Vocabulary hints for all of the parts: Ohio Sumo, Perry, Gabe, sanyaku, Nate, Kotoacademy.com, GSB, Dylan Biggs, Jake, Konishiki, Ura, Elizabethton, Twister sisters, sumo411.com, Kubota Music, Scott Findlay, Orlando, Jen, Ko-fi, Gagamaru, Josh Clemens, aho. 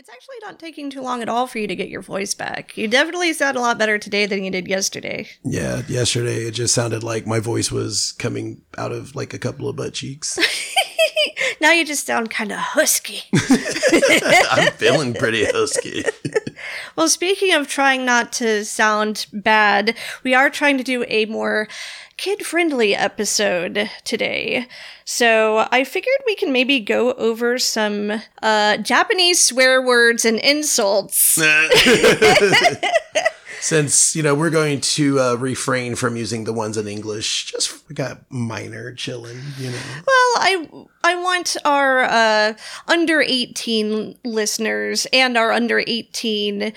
It's actually not taking too long at all for you to get your voice back. You definitely sound a lot better today than you did yesterday. Yeah, yesterday it just sounded like my voice was coming out of like a couple of butt cheeks. Now you just sound kind of husky. I'm feeling pretty husky. Well, speaking of trying not to sound bad, we are trying to do a more kid-friendly episode today. So I figured we can maybe go over some Japanese swear words and insults. Since, you know, we're going to refrain from using the ones in English, just we got minor chilling, you know. Well, I want our under 18 listeners and our under 18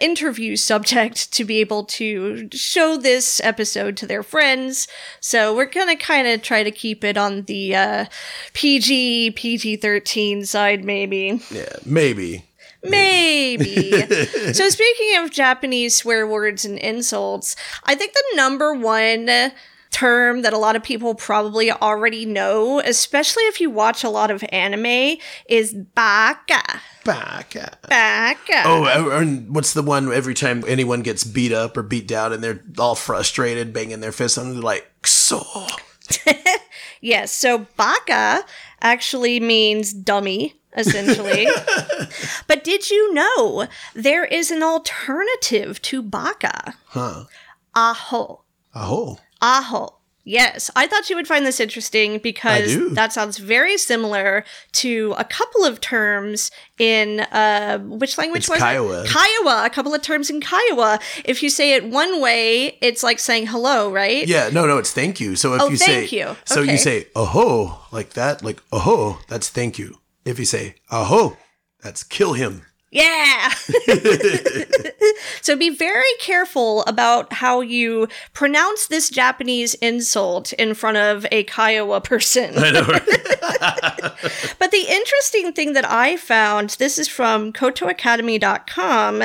interview subject to be able to show this episode to their friends. So we're going to kind of try to keep it on the PG-13 side, maybe. Yeah, maybe. Maybe. So speaking of Japanese swear words and insults, I think the number one term that a lot of people probably already know, especially if you watch a lot of anime, is baka. Baka. Baka. Oh, and what's the one every time anyone gets beat up or beat down and they're all frustrated, banging their fists on, they're like, kso. Yes, so baka actually means dummy. Essentially. But did you know there is an alternative to baka? Huh. Aho. Aho. Aho. Yes. I thought you would find this interesting because that sounds very similar to a couple of terms in, which language was it? Kiowa. Kiowa. A couple of terms in Kiowa. If you say it one way, it's like saying hello, right? Yeah. No, it's thank you. So if you say, thank you. So okay. You say, aho, like that, like, aho, that's thank you. If you say, aho, that's kill him. Yeah. So be very careful about how you pronounce this Japanese insult in front of a Kiowa person. I know, right? But the interesting thing that I found, this is from Kotoacademy.com,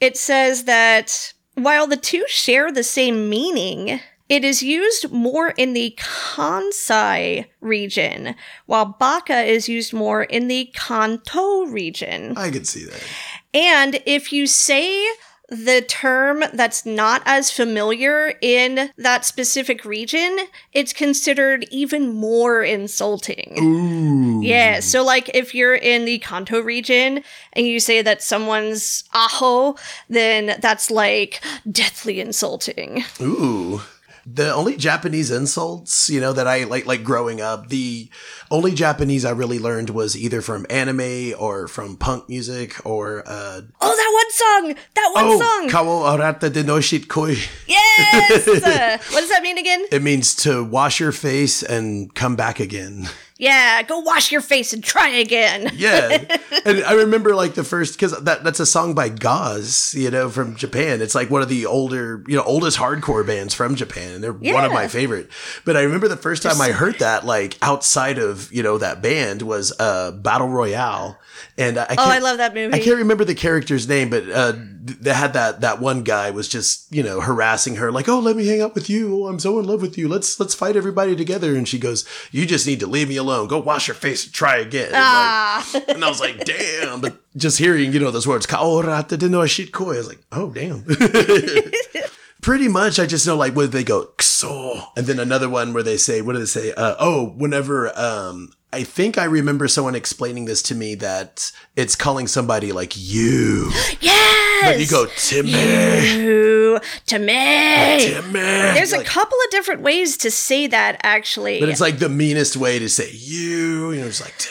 it says that while the two share the same meaning, it is used more in the Kansai region, while baka is used more in the Kanto region. I can see that. And if you say the term that's not as familiar in that specific region, it's considered even more insulting. Ooh. Yeah, so like if you're in the Kanto region and you say that someone's aho, then that's like deathly insulting. Ooh. The only Japanese insults, you know, that I like growing up, the only Japanese I really learned was either from anime or from punk music or that one song. Kawo arata de no shitkoi. Yes. What does that mean again? It means to wash your face and come back again. Yeah, go wash your face and try again. Yeah. And I remember like the first, because that's a song by Gaz, you know, from Japan. It's like one of the older, you know, oldest hardcore bands from Japan. And they're one of my favorite. But I remember the first time I heard that, like outside of, you know, that band was Battle Royale. And I love that movie. I can't remember the character's name, but they had that one guy was just, you know, harassing her like, oh, let me hang out with you. Oh, I'm so in love with you. Let's fight everybody together. And she goes, you just need to leave me alone. Go wash your face and try again. And I was like, damn. But just hearing, you know, those words, kaorata de no shitkoi, I was like, oh, damn. Pretty much, I just know, like, what they go, kso. And then another one where they say, what do they say? I think I remember someone explaining this to me that it's calling somebody like you. Yes! But you go, Timmy. You. Timmy. Timmy. There's a couple of different ways to say that, actually. But it's like the meanest way to say you. You know, it's like, Timmy.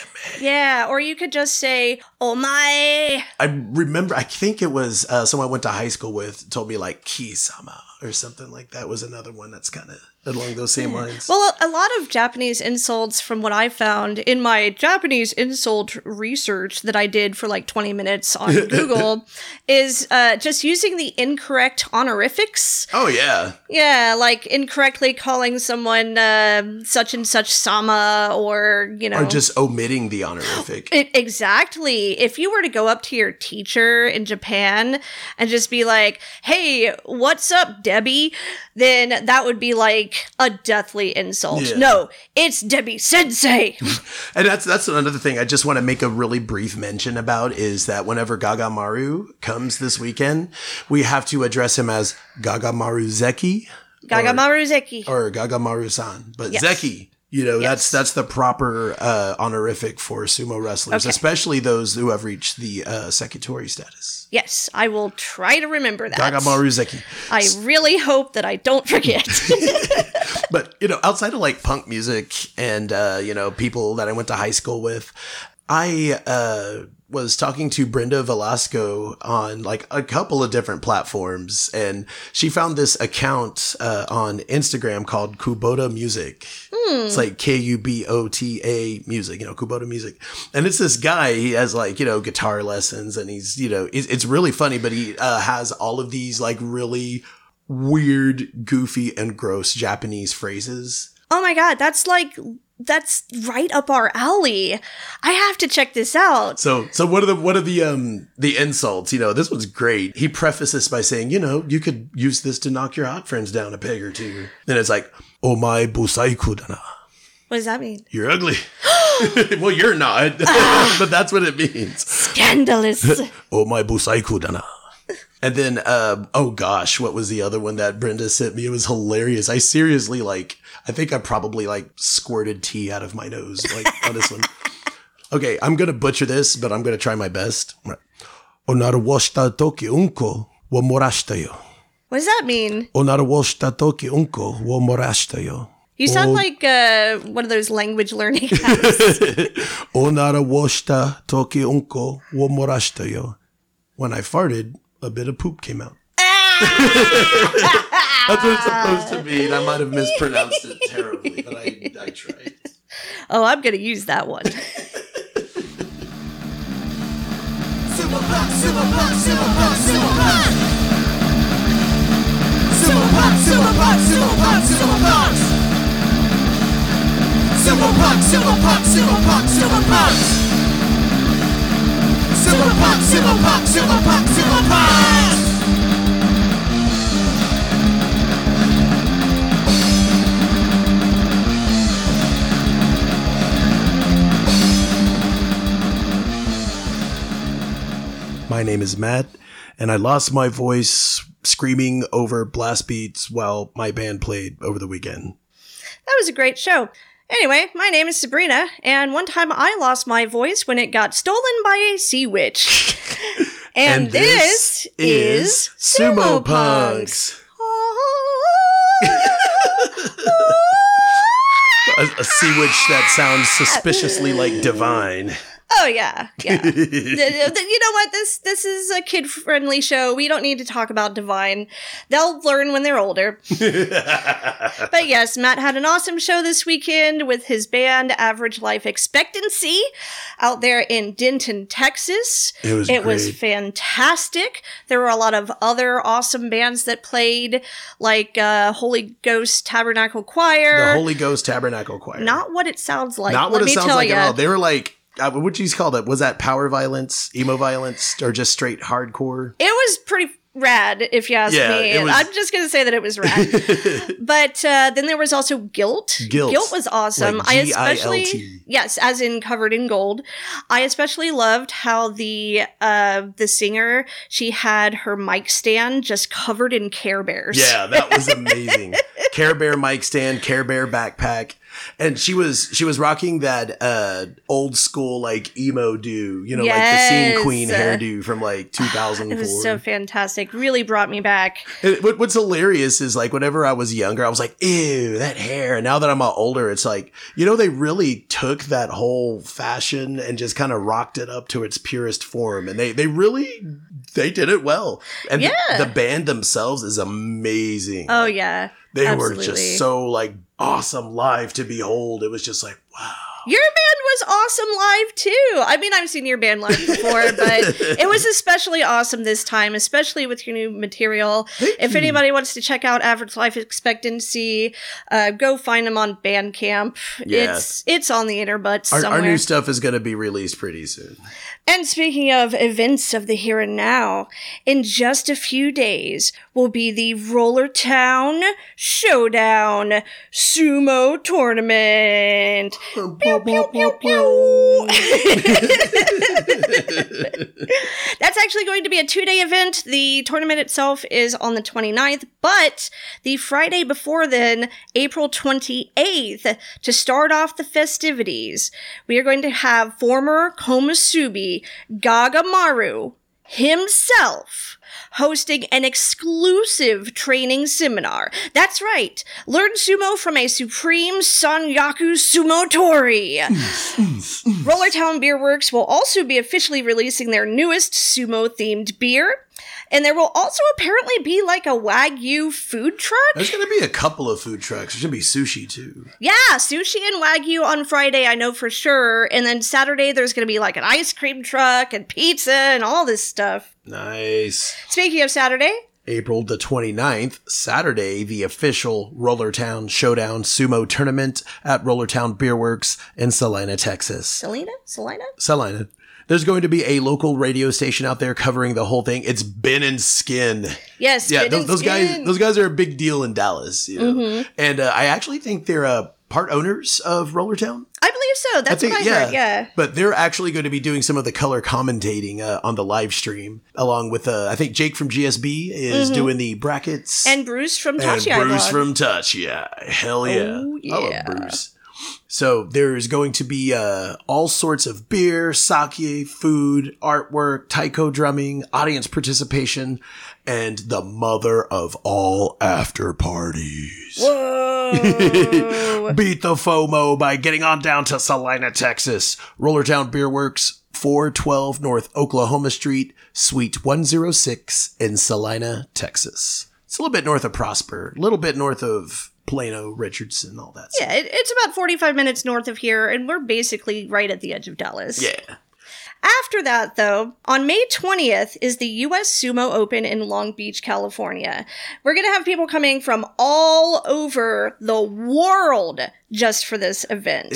Yeah, or you could just say, oh my. I remember, I think it was someone I went to high school with told me like, Ki-sama or something like that was another one that's kind of along those same lines. Well, a lot of Japanese insults from what I found in my Japanese insult research that I did for like 20 minutes on Google is just using the incorrect honorifics. Oh, yeah. Yeah, like incorrectly calling someone such and such sama or, you know. Or just omitting the honorific. Exactly. be if you were to go up to your teacher in Japan and just be like, hey, what's up, Debbie? Then that would be like a deathly insult. Yeah. No, it's Debbie Sensei. And that's another thing I just want to make a really brief mention about is that whenever Gagamaru comes this weekend, we have to address him as Gagamaru Zeki. Gagamaru Zeki. Or Gagamaru-san. But yes. Zeki. You know, yes. that's the proper honorific for sumo wrestlers, okay. Especially those who have reached the sekitori status. Yes, I will try to remember that. Gagamaru Zeki. I really hope that I don't forget. But, you know, outside of like punk music and, you know, people that I went to high school with, I was talking to Brenda Velasco on like a couple of different platforms, and she found this account on Instagram called Kubota Music. Mm. It's like Kubota music, you know, Kubota Music. And it's this guy, he has like, you know, guitar lessons and he's, you know, it's really funny, but he has all of these like really weird, goofy and gross Japanese phrases. Oh my God, that's right up our alley. I have to check this out. So what are the insults? You know, this one's great. He prefaces by saying, you know, you could use this to knock your hot friends down a peg or two. Then it's like, "Omae busaiku da na." What does that mean? You're ugly. Well, you're not, but that's what it means. Scandalous. "Omae busaiku da na." And then, oh gosh, what was the other one that Brenda sent me? It was hilarious. I seriously, like, I think I probably, like, squirted tea out of my nose, like, on this one. Okay, I'm going to butcher this, but I'm going to try my best. Onaru washita toki unko wa morashita yo. What does that mean? Onaru washita toki unko wa morashita yo. You sound like one of those language learning apps. Onaru washita toki unko wa morashita yo. When I farted, a bit of poop came out. Ah! That's what it's supposed to be. And I might have mispronounced it terribly, but I tried. Oh, I'm going to use that one. My name is Matt, and I lost my voice screaming over blast beats while my band played over the weekend. That was a great show. Anyway, my name is Sabrina, and one time I lost my voice when it got stolen by a sea witch. And this is Sumo Punks. A sea witch that sounds suspiciously like divine. Oh, yeah. Yeah. You know what? This is a kid-friendly show. We don't need to talk about divine. They'll learn when they're older. But yes, Matt had an awesome show this weekend with his band, Average Life Expectancy, out there in Denton, Texas. It was fantastic. There were a lot of other awesome bands that played, like Holy Ghost Tabernacle Choir. The Holy Ghost Tabernacle Choir. Not what it sounds like. Not what it sounds like at all. They were like... what would you call that? Was that power violence, emo violence, or just straight hardcore? It was pretty rad, if you ask me. I'm just going to say that it was rad. But then there was also Guilt. Guilt was awesome. Like G-I-L-T. Yes, as in covered in gold. I especially loved how the singer, she had her mic stand just covered in Care Bears. Yeah, that was amazing. Care Bear mic stand, Care Bear backpack. And she was rocking that old school like emo do, you know, yes. Like the scene queen hairdo from like 2004. It was so fantastic. Really brought me back. What's hilarious is like whenever I was younger, I was like, ew, that hair. And now that I'm older, it's like, you know, they really took that whole fashion and just kind of rocked it up to its purest form. And they really did it well. And yeah. the band themselves is amazing. Oh, yeah. They absolutely were just so like awesome live to behold. It was just like, wow. Your band was awesome live, too. I mean, I've seen your band live before, but it was especially awesome this time, especially with your new material. If anybody wants to check out Average Life Expectancy, go find them on Bandcamp. Yeah. It's on the interbutts somewhere. Our new stuff is going to be released pretty soon. And speaking of events of the here and now, in just a few days will be the Rollertown Showdown Sumo Tournament. Pew, pew, pew. That's actually going to be a 2-day event. The tournament itself is on the 29th, but the Friday before then, April 28th, to start off the festivities, we are going to have former Komasubi Gagamaru himself hosting an exclusive training seminar. That's right. Learn sumo from a supreme Sanyaku Sumotori. Rollertown Beerworks will also be officially releasing their newest sumo-themed beer. And there will also apparently be like a Wagyu food truck. There's going to be a couple of food trucks. There's going to be sushi too. Yeah, sushi and Wagyu on Friday, I know for sure. And then Saturday, there's going to be like an ice cream truck and pizza and all this stuff. Nice. Speaking of Saturday, April the 29th, Saturday, the official Rollertown Showdown Sumo Tournament at Rollertown Beerworks in Celina, Texas. Celina. There's going to be a local radio station out there covering the whole thing. It's Ben and Skin. Yes, yeah, those guys are a big deal in Dallas, you know. Mm-hmm. And I actually think they're part owners of Rollertown. I believe so. That's what I heard. But they're actually going to be doing some of the color commentating on the live stream, along with, I think, Jake from GSB is doing the brackets. And Bruce from Tachi. Hell yeah. Oh, yeah. I love Bruce. So there's going to be all sorts of beer, sake, food, artwork, taiko drumming, audience participation, and the mother of all after parties. Whoa! Beat the FOMO by getting on down to Celina, Texas. Rollertown Beerworks, 412 North Oklahoma Street, Suite 106 in Celina, Texas. It's a little bit north of Prosper, a little bit north of Plano, Richardson, all that stuff. Yeah, it's about 45 minutes north of here, and we're basically right at the edge of Dallas. Yeah. After that, though, on May 20th is the U.S. Sumo Open in Long Beach, California. We're going to have people coming from all over the world just for this event.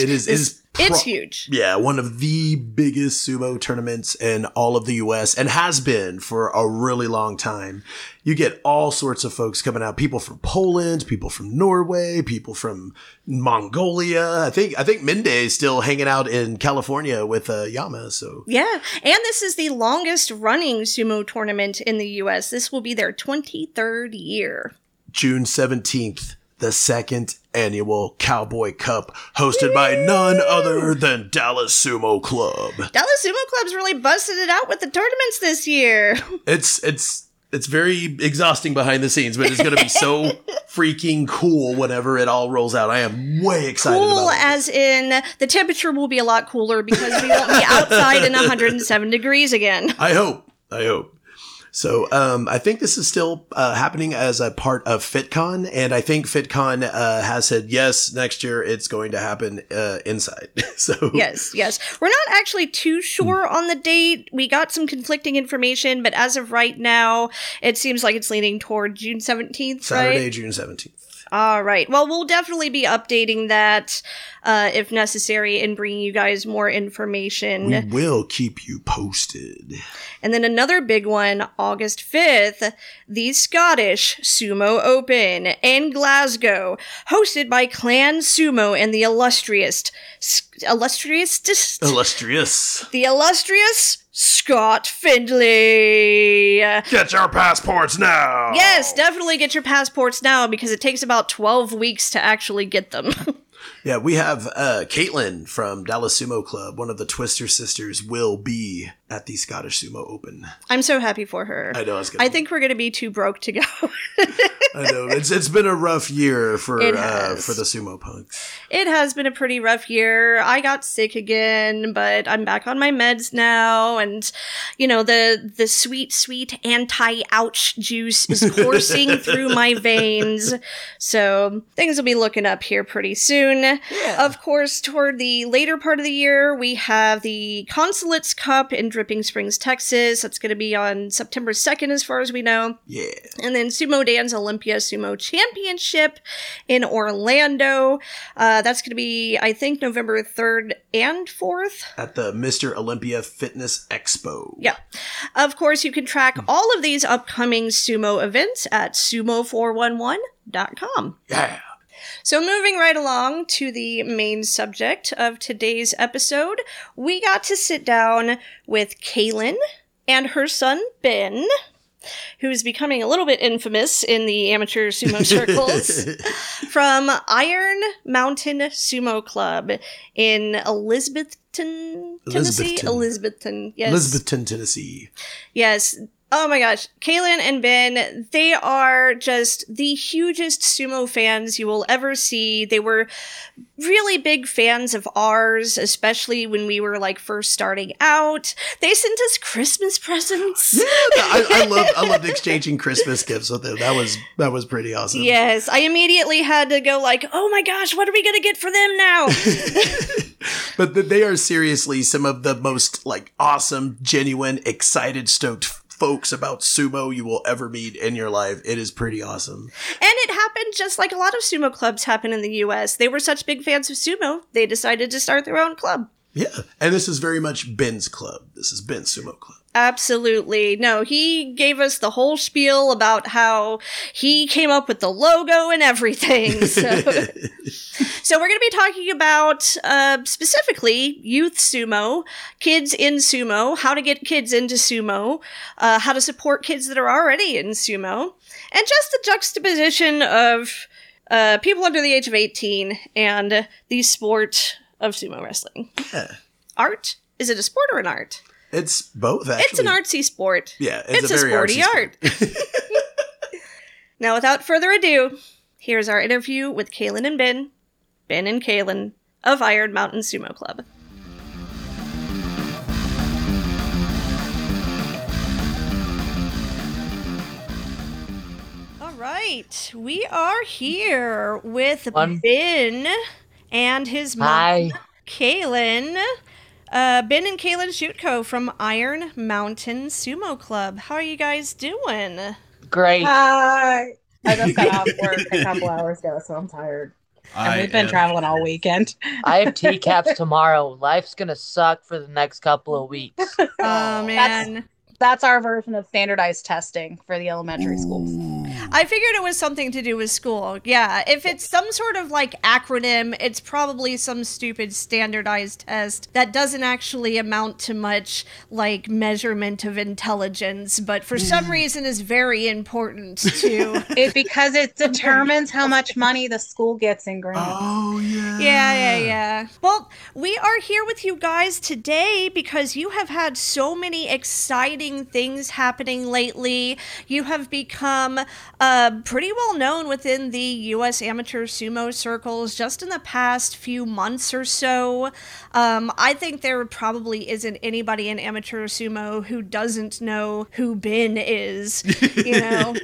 It's huge. Yeah, one of the biggest sumo tournaments in all of the U.S. and has been for a really long time. You get all sorts of folks coming out. People from Poland, people from Norway, people from Mongolia. I think Mende is still hanging out in California with Yama. So yeah, and this is the longest running sumo tournament in the U.S. This will be their 23rd year. June 17th. The second annual Cowboy Cup, hosted by none other than Dallas Sumo Club. Dallas Sumo Club's really busted it out with the tournaments this year. It's very exhausting behind the scenes, but it's going to be so freaking cool whenever it all rolls out. I am way excited about it. Cool as in the temperature will be a lot cooler because we won't be outside in 107 degrees again. I hope. So I think this is still happening as a part of FitCon, and I think FitCon has said, yes, next year it's going to happen inside. So Yes. We're not actually too sure on the date. We got some conflicting information, but as of right now, it seems like it's leaning toward June 17th, Saturday, right? June 17th. All right. Well, we'll definitely be updating that if necessary and bringing you guys more information. We will keep you posted. And then another big one, August 5th, the Scottish Sumo Open in Glasgow, hosted by Clan Sumo and the illustrious Scott Findlay. Get your passports now. Yes, definitely get your passports now because it takes about 12 weeks to actually get them. Yeah, we have Caitlin from Dallas Sumo Club, one of the Twister sisters, will be at the Scottish Sumo Open. I'm so happy for her. I know. I think we're going to be too broke to go. I know. It's been a rough year for the sumo punks. It has been a pretty rough year. I got sick again, but I'm back on my meds now. And, you know, the sweet, sweet anti-ouch juice is coursing through my veins. So things will be looking up here pretty soon. soon. Yeah. Of course, toward the later part of the year, we have the Consulates Cup in Dripping Springs, Texas. That's going to be on September 2nd, as far as we know. Yeah. And then Sumo Dan's Olympia Sumo Championship in Orlando. That's going to be, I think, November 3rd and 4th. At the Mr. Olympia Fitness Expo. Yeah. Of course, you can track all of these upcoming sumo events at sumo411.com. Yeah. So moving right along to the main subject of today's episode, we got to sit down with Kalynn and her son, Ben, who's becoming a little bit infamous in the amateur sumo circles, from Iron Mountain Sumo Club in Elizabethton, Tennessee? Elizabethton, yes. Elizabethton, Tennessee. Yes. Oh my gosh, Kalynn and Ben, they are just the hugest sumo fans you will ever see. They were really big fans of ours, especially when we were like first starting out. They sent us Christmas presents. Yeah, I loved exchanging Christmas gifts with them. That was pretty awesome. Yes, I immediately had to go like, oh my gosh, what are we going to get for them now? But they are seriously some of the most like awesome, genuine, excited, stoked folks about sumo you will ever meet in your life. It is pretty awesome. And it happened just like a lot of sumo clubs happen in the US. They were such big fans of sumo, they decided to start their own club. Yeah. And this is very much Ben's club. This is Ben's Sumo Club. Absolutely. No, he gave us the whole spiel about how he came up with the logo and everything. So, so we're going to be talking about specifically youth sumo, kids in sumo, how to get kids into sumo, how to support kids that are already in sumo, and just the juxtaposition of people under the age of 18 and the sport of sumo wrestling. Yeah. Art? Is it a sport or an art? It's both, actually. It's an artsy sport. Yeah, it's a very sporty art. Now, without further ado, here's our interview with Kalynn and Ben. Ben and Kalynn of Iron Mountain Sumo Club. All right, we are here with Ben and his mom, Kalynn. Ben and Kalynn Schutko from Iron Mountain Sumo Club. How are you guys doing? Great. Hi. I just got off work a couple hours ago, so I'm tired. And we've been traveling all weekend. I have TCAPs tomorrow. Life's going to suck for the next couple of weeks. Oh, man. That's our version of standardized testing for the elementary schools. I figured it was something to do with school. Yeah, if it's some sort of like acronym, it's probably some stupid standardized test that doesn't actually amount to much like measurement of intelligence, but for some reason is very important to it because it determines how much money the school gets in grants. Oh, yeah. Yeah. Well, we are here with you guys today because you have had so many exciting things happening lately. You have become pretty well known within the U.S. amateur sumo circles just in the past few months or so. I think there probably isn't anybody in amateur sumo who doesn't know who Ben is, you know.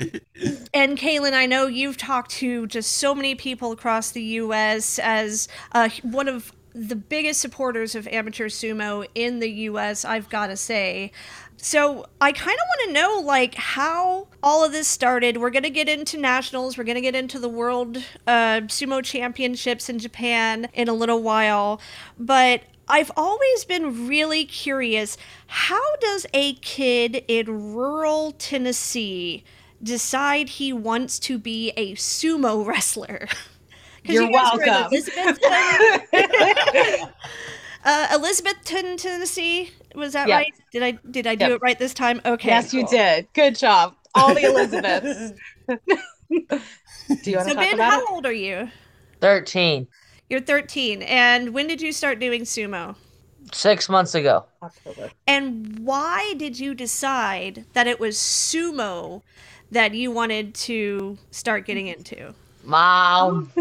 And Kalynn, I know you've talked to just so many people across the U.S. as one of the biggest supporters of amateur sumo in the U.S., I've got to say. So I kind of want to know, like, how all of this started. We're going to get into nationals. We're going to get into the World Sumo Championships in Japan in a little while. But I've always been really curious, how does a kid in rural Tennessee decide he wants to be a sumo wrestler? You're welcome. Elizabethton, Tennessee. Was that right? Did I do it right this time? Okay. Yes, you did. Good job. All the Elizabeths. Do you want to talk about how old are you? 13. You're 13. And when did you start doing sumo? 6 months ago. October. And why did you decide that it was sumo that you wanted to start getting into? Mom.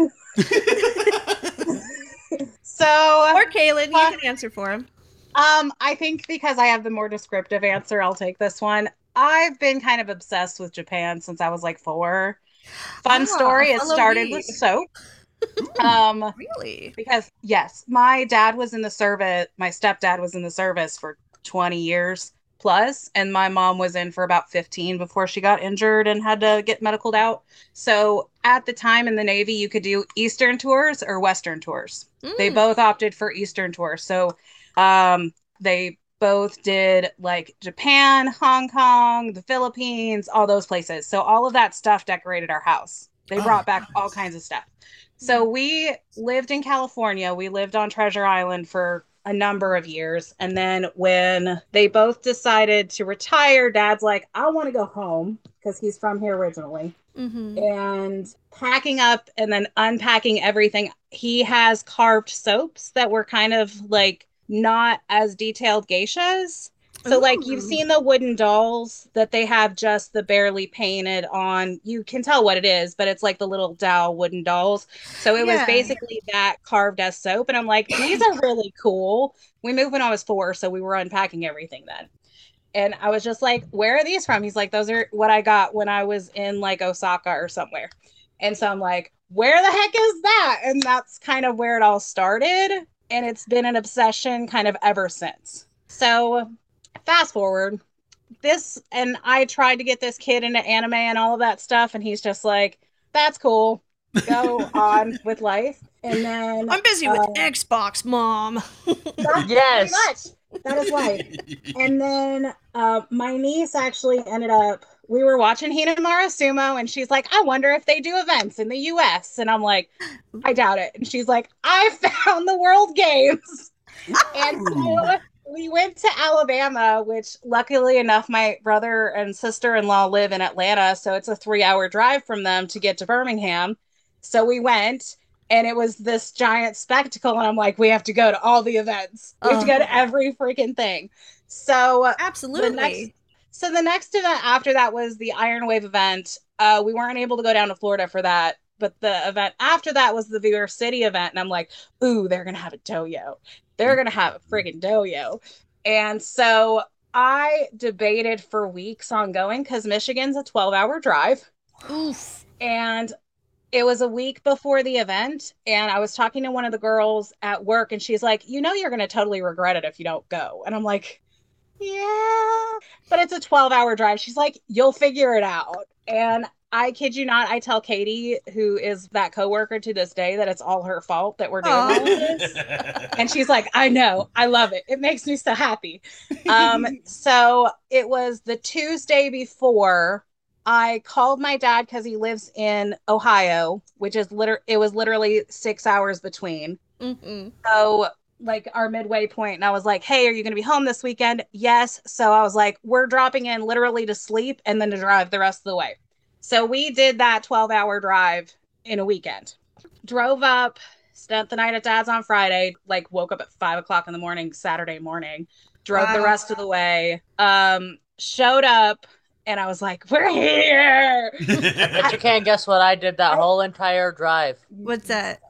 So, or Kalynn, you can answer for him. I think because I have the more descriptive answer, I'll take this one. I've been kind of obsessed with Japan since I was like 4. Fun story. It started with soap. Really? Because, yes, my dad was in the service. My stepdad was in the service for 20 years plus, and my mom was in for about 15 before she got injured and had to get medicaled out. So at the time in the Navy, you could do Eastern tours or Western tours. They both opted for Eastern tours. So they both did like Japan, Hong Kong, the Philippines, all those places. So all of that stuff decorated our house. They brought back all kinds of stuff. So we lived in California. We lived on Treasure Island for a number of years. And then when they both decided to retire, Dad's like, I want to go home, because he's from here originally. Mm-hmm. And packing up and then unpacking everything. He has carved soaps that were kind of like not as detailed geishas. So, like, you've seen the wooden dolls that they have just the barely painted on. You can tell what it is, but it's like the little dowel wooden dolls. So it was basically that carved as soap. And I'm like, these are really cool. We moved when I was 4, so we were unpacking everything then. And I was just like, where are these from? He's like, those are what I got when I was in, like, Osaka or somewhere. And so I'm like, where the heck is that? And that's kind of where it all started. And it's been an obsession kind of ever since. So... fast forward this, and I tried to get this kid into anime and all of that stuff, and he's just like, that's cool, go on with life. And then I'm busy with Xbox, Mom. Yes, pretty much. That is life. And then my niece actually ended up, we were watching Hinamara Sumo, and she's like, I wonder if they do events in the U.S. And I'm like, I doubt it. And she's like, I found the World Games. And so we went to Alabama, which luckily enough, my brother and sister-in-law live in Atlanta. So it's a 3-hour drive from them to get to Birmingham. So we went, and it was this giant spectacle. And I'm like, we have to go to all the events. We have to go to every freaking thing. So absolutely. The next event after that was the Iron Wave event. We weren't able to go down to Florida for that. But the event after that was the Beaver City event. And I'm like, ooh, they're going to have a doyo. They're going to have a friggin' doyo. And so I debated for weeks on going, because Michigan's a 12-hour drive. Oof. And it was a week before the event. And I was talking to one of the girls at work, and she's like, you know, you're going to totally regret it if you don't go. And I'm like, yeah, but it's a 12-hour drive. She's like, you'll figure it out. And I kid you not, I tell Katie, who is that coworker to this day, that it's all her fault that we're doing all this. And she's like, I know, I love it. It makes me so happy. So it was the Tuesday before, I called my dad, because he lives in Ohio, which is literally 6 hours between. Mm-hmm. So like our midway point, and I was like, hey, are you going to be home this weekend? Yes. So I was like, we're dropping in literally to sleep and then to drive the rest of the way. So we did that 12-hour drive in a weekend. Drove up, spent the night at Dad's on Friday, like woke up at 5 o'clock in the morning, Saturday morning, drove the rest of the way, showed up, and I was like, we're here. But you can't guess what I did that whole entire drive. What's that?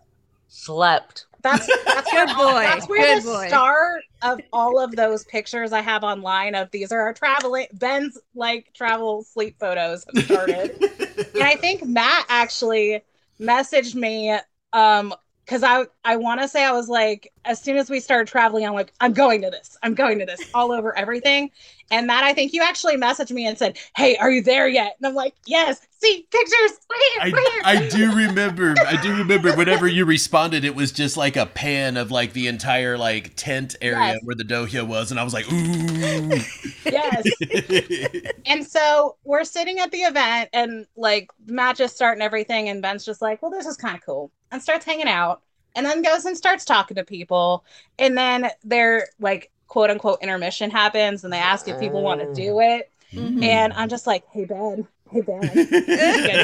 Slept. That's good boy. That's where good the boy. Start of all of those pictures I have online of these are our traveling Ben's like travel sleep photos have started. And I think Matt actually messaged me because I want to say I was like, as soon as we started traveling, I'm like, I'm going to this all over everything. And Matt, I think you actually messaged me and said, hey, are you there yet? And I'm like, yes, see pictures. We're here. I do remember whenever you responded, it was just like a pan of like the entire like tent area where the dohyo was. And I was like, ooh. Yes. And so we're sitting at the event, and like Matt just starting everything. And Ben's just like, well, this is kind of cool. And starts hanging out, and then goes and starts talking to people. And then their like quote unquote intermission happens, and they ask if people want to do it. Mm-hmm. And I'm just like, hey Ben, you gotta do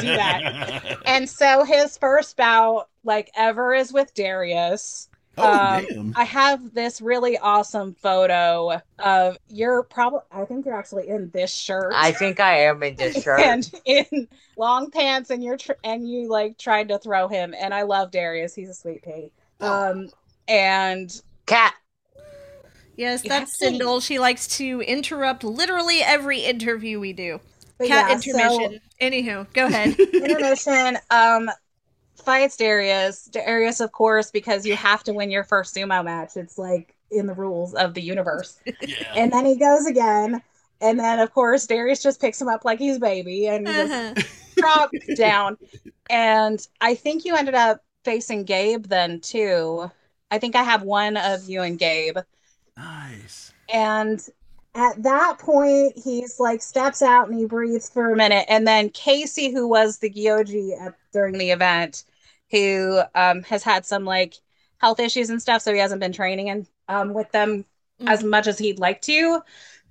that. And so his first bout like ever is with Darius. Damn. I have this really awesome photo of I think you're actually in this shirt. I think I am in this shirt. And in long pants, and you like tried to throw him. And I love Darius. He's a sweet pea. And cat. Yes, that's Sindel. She likes to interrupt literally every interview we do. But cat intermission. Anywho, go ahead. Intermission. fights Darius. Darius, of course, because you have to win your first sumo match. It's like in the rules of the universe. Yeah. And then he goes again. And then, of course, Darius just picks him up like he's a baby and just drops down. And I think you ended up facing Gabe then, too. I think I have one of you and Gabe. Nice. And at that point, he's like steps out and he breathes for a minute. And then Casey, who was the Gyoji during the event, who has had some like health issues and stuff. So he hasn't been training and with them as much as he'd like to.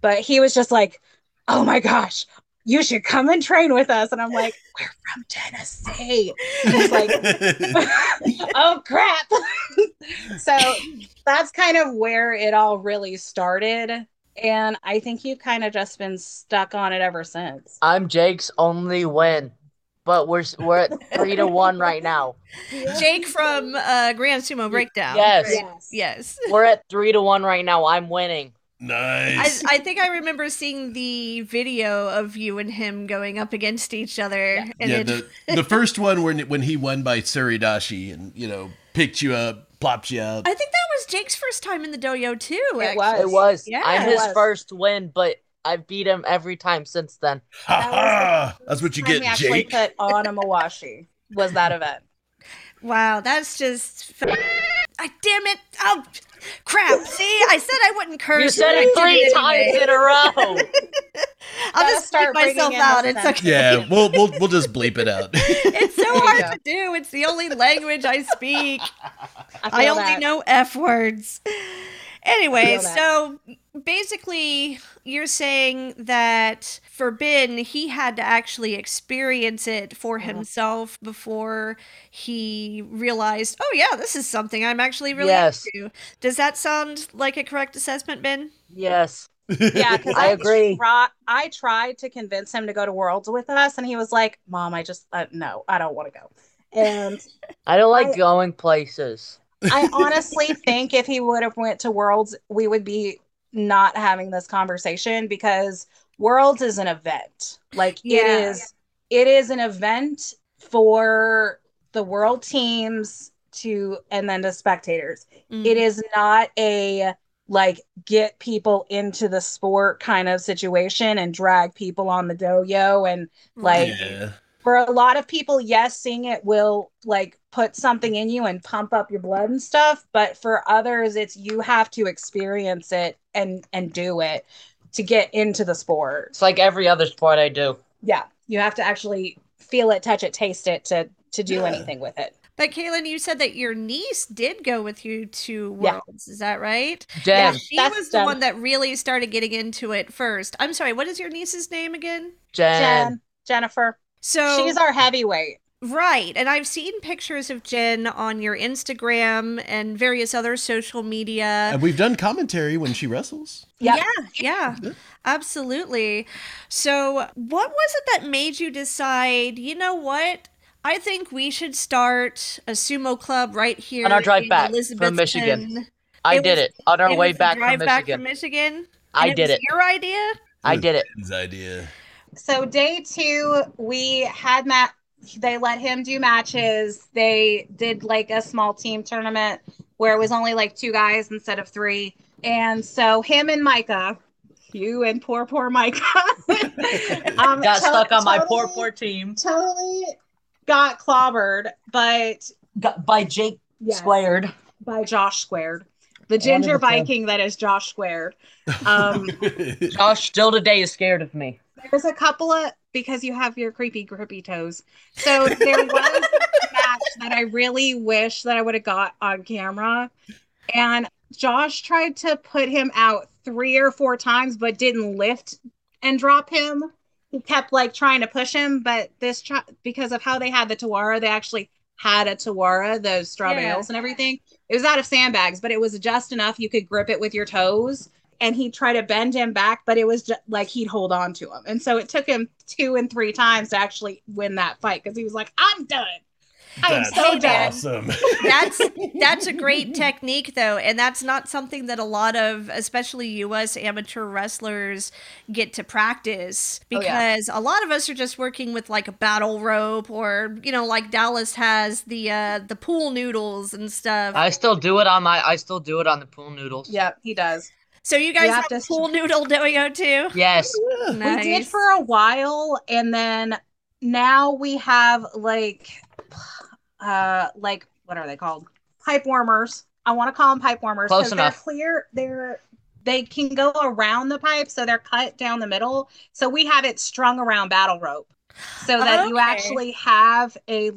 But he was just like, oh my gosh, you should come and train with us. And I'm like, we're from Tennessee. And it's like, oh crap. So that's kind of where it all really started. And I think you've kind of just been stuck on it ever since. I'm Jake's only win, but we're at 3-1 right now. Jake from Grand Sumo Breakdown. Yes. We're at 3-1 right now. I'm winning. Nice. I think I remember seeing the video of you and him going up against each other. Yeah, and the first one when he won by Suridashi and, you know, picked you up, plopped you up. I think that was Jake's first time in the dojo, too. It was. Yeah, I'm his first win, but I've beat him every time since then. Ha-ha! That's what you get, Jake. We actually put on a mawashi was that event. Wow, that's just... damn it. Oh, crap. See, I said I wouldn't curse. You said it 3 times in a row. I'll just start myself out. It's okay. Yeah, we'll just bleep it out. It's so hard to do. It's the only language I speak. I only know F words. Anyway, so basically you're saying that for Ben, he had to actually experience it for himself before he realized, oh yeah, this is something I'm actually really into. Does that sound like a correct assessment, Ben? Yes. Yeah, because I agree. I tried to convince him to go to Worlds with us and he was like, Mom, I just, no, I don't want to go. And I don't like going places. I honestly think if he would have went to Worlds, we would be not having this conversation because Worlds is an event. Like it is an event for the world teams to, and then the spectators. Mm-hmm. It is not a like get people into the sport kind of situation and drag people on the dojo and like. Yeah. For a lot of people, yes, seeing it will like put something in you and pump up your blood and stuff. But for others, it's you have to experience it and do it to get into the sport. It's like every other sport I do. Yeah. You have to actually feel it, touch it, taste it to do anything with it. But Kalynn, you said that your niece did go with you to Worlds. Yeah. Is that right? Jen. Yeah, she was the one that really started getting into it first. I'm sorry. What is your niece's name again? Jen. Jennifer. So she's our heavyweight. Right. And I've seen pictures of Jen on your Instagram and various other social media. And we've done commentary when she wrestles. Yep. Yeah. Absolutely. So what was it that made you decide, you know what? I think we should start a sumo club right here on our drive back from Michigan. I did it on our way back from Michigan. Your idea? I did it. His idea. So day 2, we had they let him do matches. They did like a small team tournament where it was only like 2 guys instead of 3. And so him and Micah, you and poor Micah. Got stuck on my poor team. Totally got clobbered, but... by Jake Squared. By Josh Squared. The ginger Viking that is Josh Squared. Josh still today is scared of me. There's a couple of, because you have your creepy, grippy toes. So there was a match that I really wish that I would have got on camera. And Josh tried to put him out 3 or 4 times, but didn't lift and drop him. He kept like trying to push him. But because of how they had the Tawara, they actually had a Tawara, those straw bales and everything. It was out of sandbags, but it was just enough you could grip it with your toes. And he'd try to bend him back, but it was just like he'd hold on to him. And so it took him 2 and 3 times to actually win that fight because he was like, I'm done. That's so bad. Awesome. That's a great technique though, and that's not something that a lot of, especially U.S. amateur wrestlers, get to practice, because a lot of us are just working with like a battle rope, or you know, like Dallas has the pool noodles and stuff. I still do it on the pool noodles. Yep, he does. So you guys have pool noodle doyo too? Yes. Nice. We did for a while, and then now we have like what are they called? Pipe warmers. I want to call them pipe warmers because they're clear. They can go around the pipe, so they're cut down the middle. So we have it strung around battle rope, so that you actually have a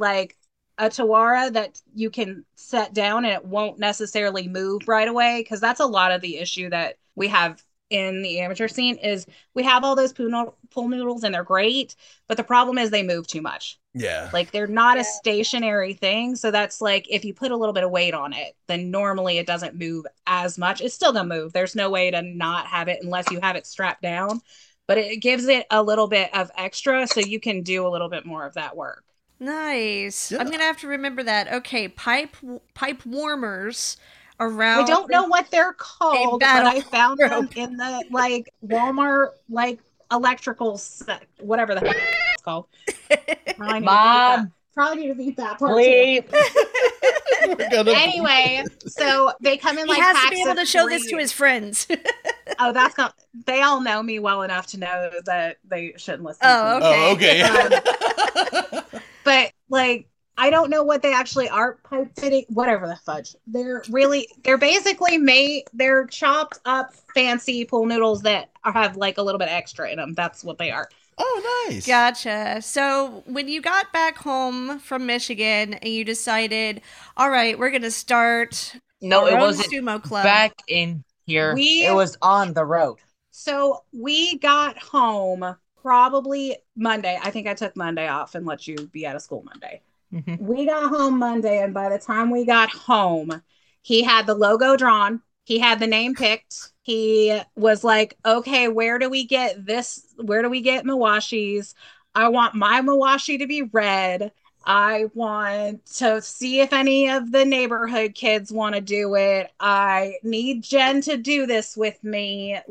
tiara that you can set down and it won't necessarily move right away, because that's a lot of the issue that we have in the amateur scene is we have all those pool noodles and they're great, but the problem is they move too much. Yeah. Like they're not a stationary thing. So that's like, if you put a little bit of weight on it, then normally it doesn't move as much. It's still gonna move. There's no way to not have it unless you have it strapped down, but it gives it a little bit of extra so you can do a little bit more of that work. Nice. Yeah. I'm going to have to remember that. Okay, pipe warmers around. I don't know what they're called, but I found them in the Walmart electrical set, whatever the heck it's called. Mom, probably need to beat that part. Anyway, so they come in like packs. He has to be able to show this to his friends. They all know me well enough to know that they shouldn't listen to me. Oh, okay. But I don't know what they actually are, pipe fitting, whatever the fudge. They're chopped up fancy pool noodles that have a little bit extra in them. That's what they are. Oh, nice. Gotcha. So when you got back home from Michigan and you decided, all right, we're going to start our own sumo club. Back in here. It was on the road. So we got home probably Monday. I think I took Monday off and let you be out of school Monday. Mm-hmm. We got home Monday, and by the time we got home, he had the logo drawn. He had the name picked. He was like, okay, where do we get this? Where do we get Mawashi's? I want my Mawashi to be red. I want to see if any of the neighborhood kids want to do it. I need Jen to do this with me. Of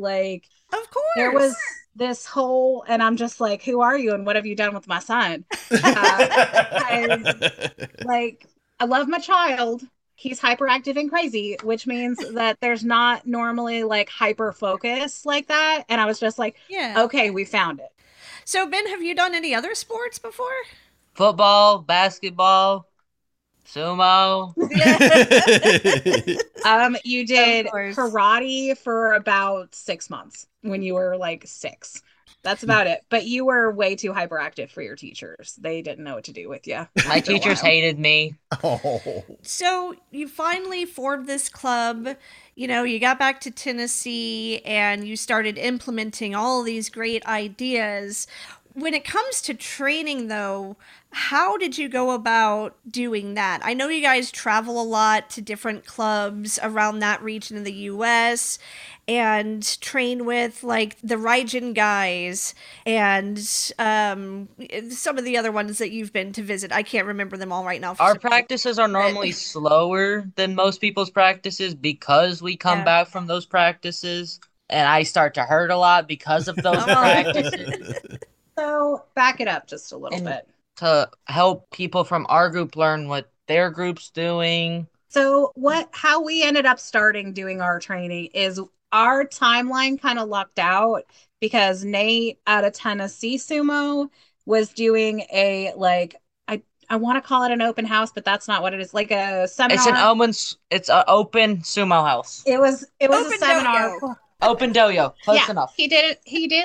course. There was this whole, and I'm just like, who are you? And what have you done with my son? I love my child. He's hyperactive and crazy, which means that there's not normally hyper focus like that. And I was just like, okay, we found it. So Ben, have you done any other sports before? Football, basketball, sumo. You did karate for about 6 months when you were six. That's about it. But you were way too hyperactive for your teachers. They didn't know what to do with you. My teachers hated me. Oh. So you finally formed this club. You know, you got back to Tennessee and you started implementing all these great ideas. When it comes to training, though, how did you go about doing that? I know you guys travel a lot to different clubs around that region of the U.S. and train with, the Raijin guys and some of the other ones that you've been to visit. I can't remember them all right now. Our practices are normally slower than most people's practices because we come back from those practices, and I start to hurt a lot because of those practices. So back it up just a little bit. To help people from our group learn what their group's doing. So how we ended up starting doing our training is our timeline kind of lucked out because Nate out of Tennessee Sumo was doing a I want to call it an open house, but that's not what it is. A seminar. It's an open sumo house. It was a seminar. Doyo. Open doyo. Close enough. He did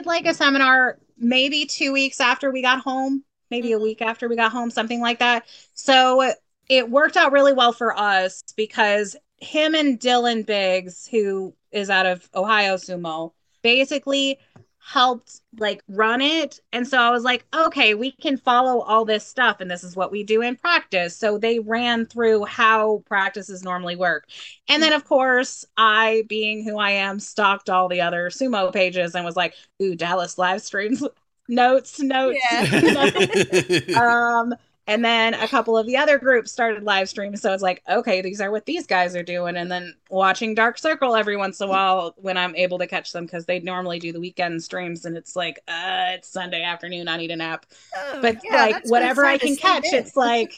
a seminar maybe 2 weeks after we got home, maybe a week after we got home, something like that. So it worked out really well for us because him and Dylan Biggs, who is out of Ohio Sumo, basically helped run it. And so I was like, okay, we can follow all this stuff and this is what we do in practice. So they ran through how practices normally work. And then of course I, being who I am, stalked all the other sumo pages and was like, ooh, Dallas live streams, notes. Yeah. And then a couple of the other groups started live streams. So it's like, okay, these are what these guys are doing. And then watching Dark Circle every once in a while when I'm able to catch them, because they normally do the weekend streams. And it's like, it's Sunday afternoon. I need a nap. Oh, but yeah, like whatever I can catch, it's like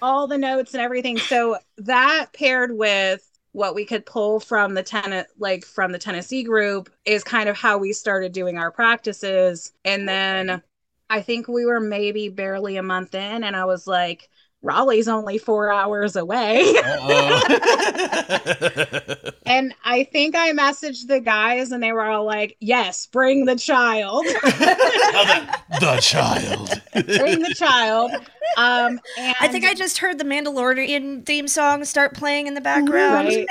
all the notes and everything. So that paired with what we could pull from the Tennessee group is kind of how we started doing our practices. And then I think we were maybe barely a month in, and I was like, Raleigh's only 4 hours away. And I think I messaged the guys, and they were all like, yes, bring the child. The child. Bring the child. And I think I just heard the Mandalorian theme song start playing in the background. Right.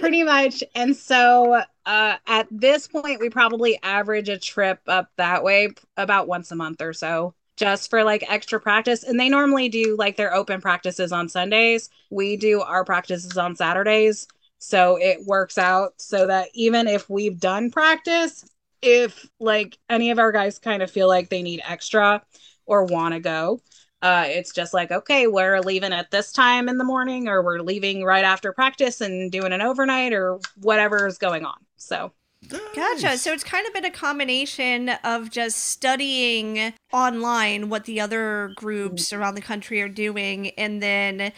Pretty much. And so at this point, we probably average a trip up that way about once a month or so, just for like extra practice. And they normally do like their open practices on Sundays. We do our practices on Saturdays. So it works out so that even if we've done practice, if like any of our guys kind of feel like they need extra or want to go, it's just like, okay, we're leaving at this time in the morning, or we're leaving right after practice and doing an overnight or whatever is going on. So gotcha. So it's kind of been a combination of just studying online what the other groups around the country are doing, and then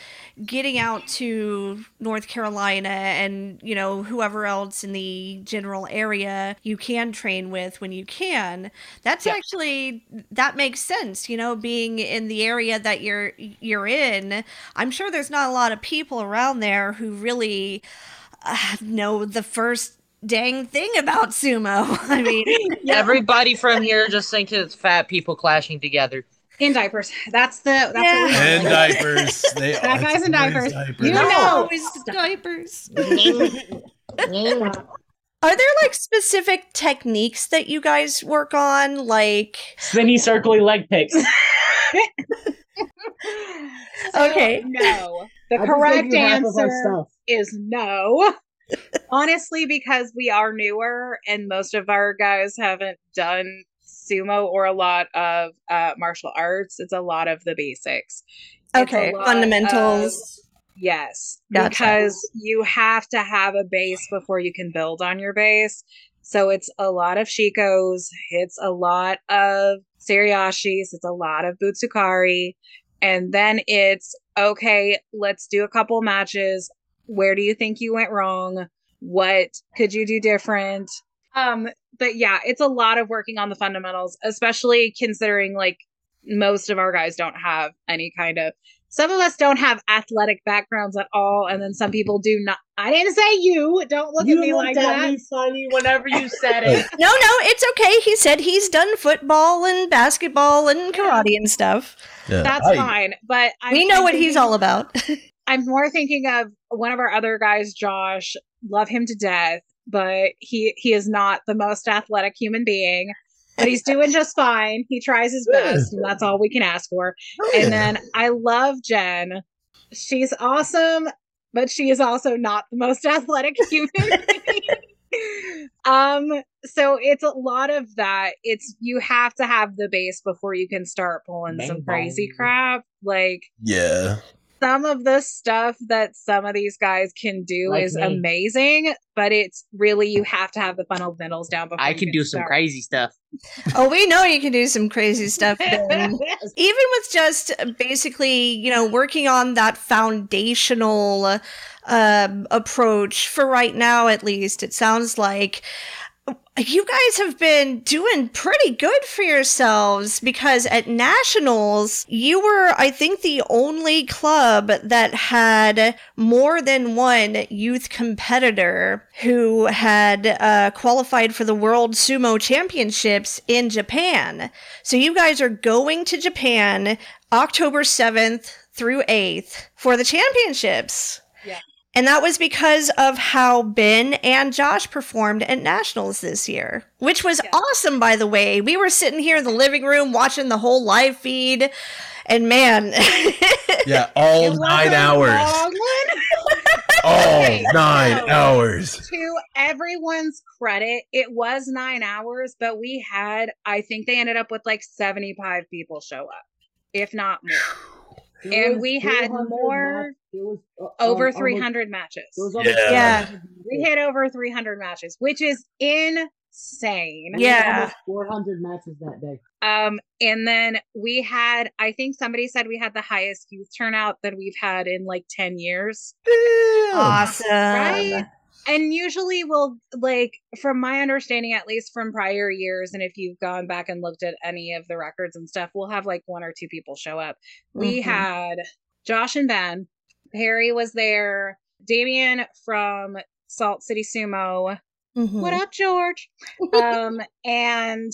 getting out to North Carolina and, you know, whoever else in the general area you can train with when you can. That's actually, that makes sense, you know, being in the area that you're in. I'm sure there's not a lot of people around there who really know the first dang thing about sumo. I mean, everybody from here just thinks it's fat people clashing together in diapers. That's and diapers. They that guy's in diapers. You know, always diapers. Are there like specific techniques that you guys work on, like spinny, circly leg picks? Okay, no. The correct answer is no. Honestly, because we are newer and most of our guys haven't done sumo or a lot of martial arts, it's a lot of the basics. Okay, fundamentals. Yes, gotcha. Because you have to have a base before you can build on your base. So it's a lot of shikos, it's a lot of suryashis, it's a lot of butsukari. And then it's, okay, let's do a couple matches. Where do you think you went wrong? What could you do different? But yeah, it's a lot of working on the fundamentals, especially considering like most of our guys don't have any kind of, some of us don't have athletic backgrounds at all. And then some people do not. I didn't say you. Don't look at me like that. You looked at me funny whenever you said it. No, it's okay. He said he's done football and basketball and karate and stuff. Yeah, that's fine. But we know what he's all about. I'm more thinking of one of our other guys, Josh. Love him to death, but he is not the most athletic human being, but he's doing just fine. He tries his best, and that's all we can ask for. And then I love Jen. She's awesome, but she is also not the most athletic human being. So it's a lot of that. It's, you have to have the base before you can start pulling some crazy crap. Like, yeah. Some of the stuff that some of these guys can do like is amazing, but it's really, you have to have the fundamentals down before I can do some crazy stuff. Oh, we know you can do some crazy stuff. Even with just basically, you know, working on that foundational approach for right now, at least, it sounds like you guys have been doing pretty good for yourselves, because at Nationals, you were, I think, the only club that had more than one youth competitor who had qualified for the World Sumo Championships in Japan. So you guys are going to Japan October 7th through 8th for the championships. Yeah. And that was because of how Ben and Josh performed at Nationals this year, which was awesome, by the way. We were sitting here in the living room watching the whole live feed, and man. Yeah, all 9 hours. All 9 hours. To everyone's credit, it was 9 hours, but we had, I think they ended up with like 75 people show up. if not more. And we had more, over 300 matches. Yeah. We hit over 300 matches, which is insane. Yeah. 400 matches that day. And then we had, I think somebody said we had the highest youth turnout that we've had in like 10 years. Awesome. Right? And usually we'll, like, from my understanding, at least from prior years, and if you've gone back and looked at any of the records and stuff, we'll have like one or two people show up. We had Josh and Ben. Harry was there. Damien from Salt City Sumo. What up, George? And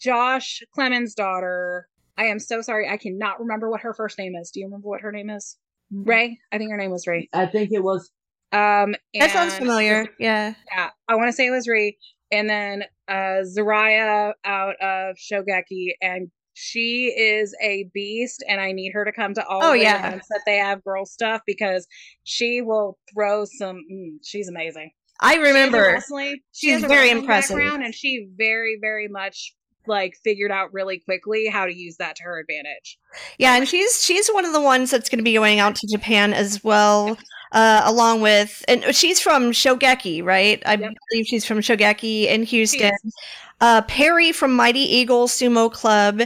Josh Clemens' daughter. I am so sorry. I cannot remember what her first name is. Do you remember what her name is? Ray? I think her name was Ray. I think it was. That sounds familiar. Yeah. I want to say it was Ree, and then Zariah out of Shogeki, and she is a beast, and I need her to come to all the events that they have girl stuff, because she will throw some. She's amazing. I remember. She's very impressive, and she very, very much like figured out really quickly how to use that to her advantage. Yeah, and she's one of the ones that's going to be going out to Japan as well. Along with, and she's from Shogeki, right? I believe she's from Shogeki in Houston. Perry from Mighty Eagle Sumo Club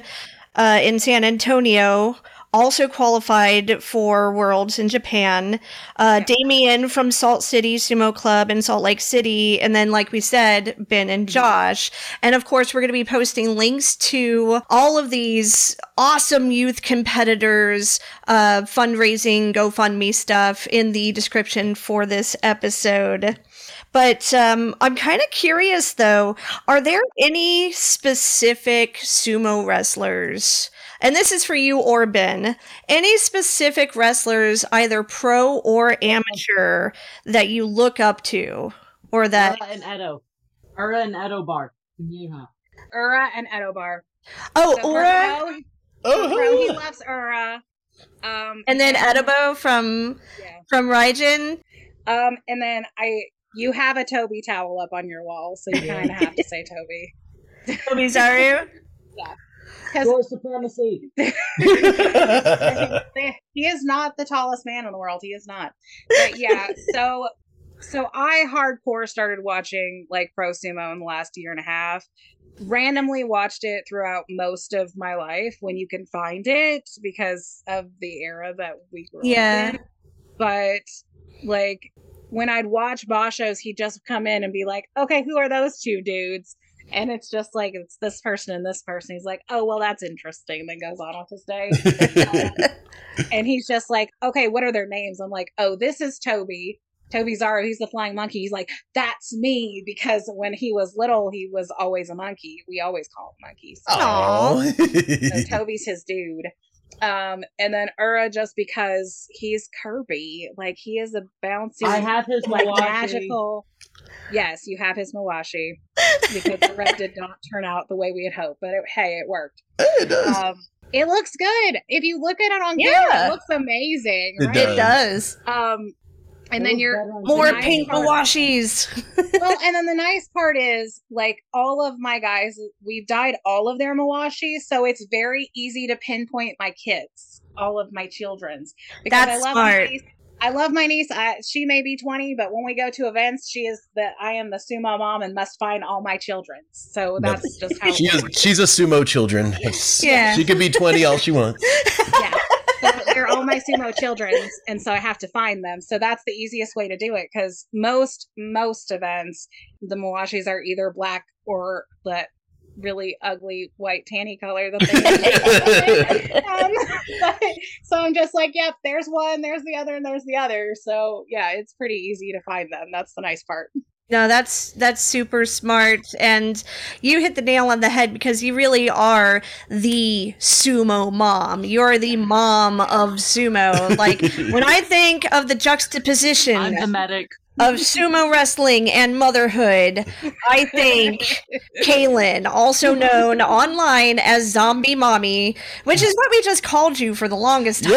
in San Antonio also qualified for Worlds in Japan. Damien from Salt City Sumo Club in Salt Lake City. And then, like we said, Ben and Josh. And of course, we're going to be posting links to all of these awesome youth competitors, fundraising, GoFundMe stuff in the description for this episode. But I'm kind of curious, though, are there any specific sumo wrestlers? And this is for you or Ben. Any specific wrestlers, either pro or amateur, that you look up to, or that Ura and Edo Bar. Yeah. Ura and Edo Bar. Oh, so Ura. Pro, he loves Ura. And then Edo from Raijin. And then you have a Toby towel up on your wall, so you kind of have to say Toby. Toby Zaru. Yeah. Door supremacy. He is not the tallest man in the world. He is not. But yeah, so I hardcore started watching like pro sumo in the last year and a half. Randomly watched it throughout most of my life when you can find it, because of the era that we grew up in. But like when I'd watch Basho's, he'd just come in and be like, "Okay, who are those two dudes?" And it's just like, it's this person and this person. He's like, "Oh, well, that's interesting." And then goes on with his day. And he's just like, "Okay, what are their names?" I'm like, "Oh, this is Toby. Toby Zaru, he's the flying monkey." He's like, "That's me," because when he was little, he was always a monkey. We always call him monkeys. So Toby's his dude. And then Ura, just because he's Kirby. Like, he is a bouncy. I have his like magical. Yes, you have his Mawashi, because the red did not turn out the way we had hoped, but it worked. It does. It looks good. If you look at it on camera, it looks amazing. Right? It does. And then you're more pink Mawashis. Well, and then the nice part is, like, all of my guys, we've dyed all of their Mawashi, so it's very easy to pinpoint my kids, all of my children's. Because that's smart. I love my niece. She may be 20, but when we go to events, I am the sumo mom and must find all my children. So that's just how she's a sumo children. Yeah. She could be 20 all she wants. Yeah. So they're all my sumo children, and so I have to find them. So that's the easiest way to do it, because most events, the Mawashis are either black or that really ugly white tanny color that they so I'm just like, yep, there's one, there's the other, and there's the other. So yeah, it's pretty easy to find them. That's the nice part. No, that's super smart, and you hit the nail on the head, because you really are the sumo mom. You're the mom of sumo. Like, when I think of the juxtaposition of sumo wrestling and motherhood, I think Kalynn, also known online as Zombie Mommy, which is what we just called you for the longest time.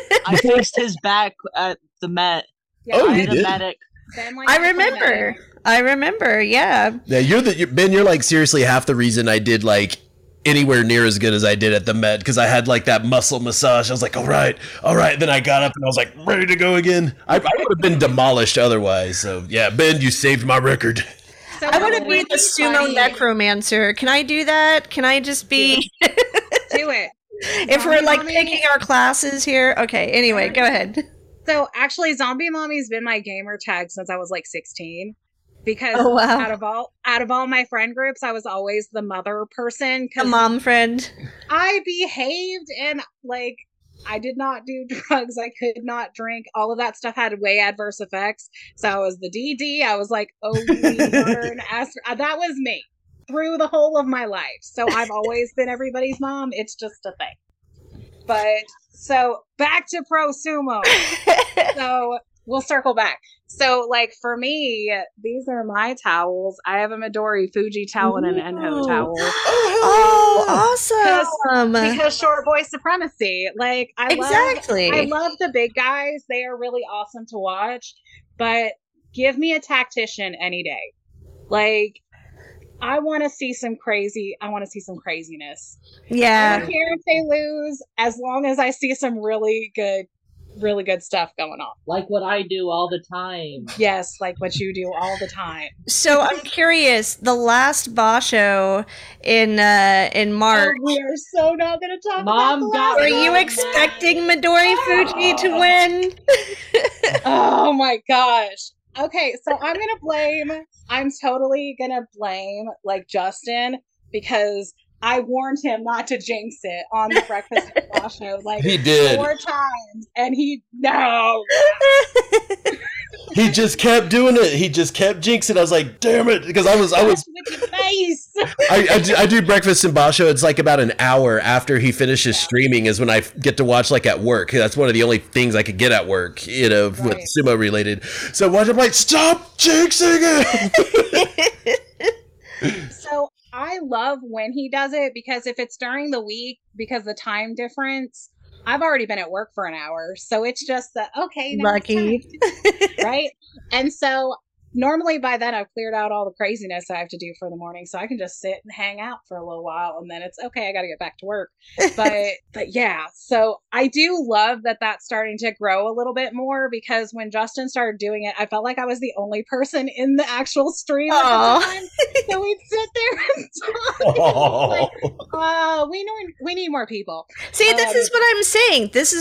Yeah. I fixed his back at the Met. Yeah, oh, you did? Medic. Ben, like, I remember. Yeah. Yeah, Ben, you're like seriously half the reason I did like anywhere near as good as I did at the Met, because I had like that muscle massage. I was like, all right. Then I got up and I was like, ready to go again. I would have been demolished otherwise. So yeah, Ben, you saved my record. So I want to be the sumo necromancer. Can I do that? Can I just be? Do it. If zombie we're like mommy. Taking our classes here. Okay. Anyway, go ahead. So actually, Zombie Mommy's been my gamer tag since I was like 16. Because out of all my friend groups, I was always the mother person. The mom friend. I behaved and like I did not do drugs. I could not drink. All of that stuff had way adverse effects. So I was the DD. I was like, oh, burn. That was me through the whole of my life. So I've always been everybody's mom. It's just a thing. But so back to pro sumo. So we'll circle back. So, like, for me, these are my towels. I have a Midori Fuji towel and an Enho towel. Oh, awesome. Because short boy supremacy. Like, I love the big guys. They are really awesome to watch. But give me a tactician any day. Like, I want to see some craziness. Yeah. I don't care if they lose, as long as I see some really good stuff going on, like what I do all the time. Yes, like what you do all the time. So I'm curious, the last basho in March, oh, we are so not gonna talk about that. Were you expecting Midori Fuji to win? Oh my gosh. Okay, so I'm totally gonna blame like Justin, because I warned him not to jinx it on the Breakfast with Josh show, like he did 4 times, and no. He just kept doing it. He just kept jinxing. I was like, damn it, because I was with your face. I do Breakfast in Basho. It's like about an hour after he finishes streaming is when I get to watch, like at work. That's one of the only things I could get at work, you know, right, with sumo related. So watch him like, stop jinxing it. So I love when he does it, because if it's during the week, because the time difference, I've already been at work for an hour. So it's just the, okay, lucky. Right. And so normally by then I've cleared out all the craziness I have to do for the morning. So I can just sit and hang out for a little while, and then it's okay, I got to get back to work. But yeah, so I do love that that's starting to grow a little bit more, because when Justin started doing it, I felt like I was the only person in the actual stream at the time. So we'd sit there and talk. Like, we need more people. See, this is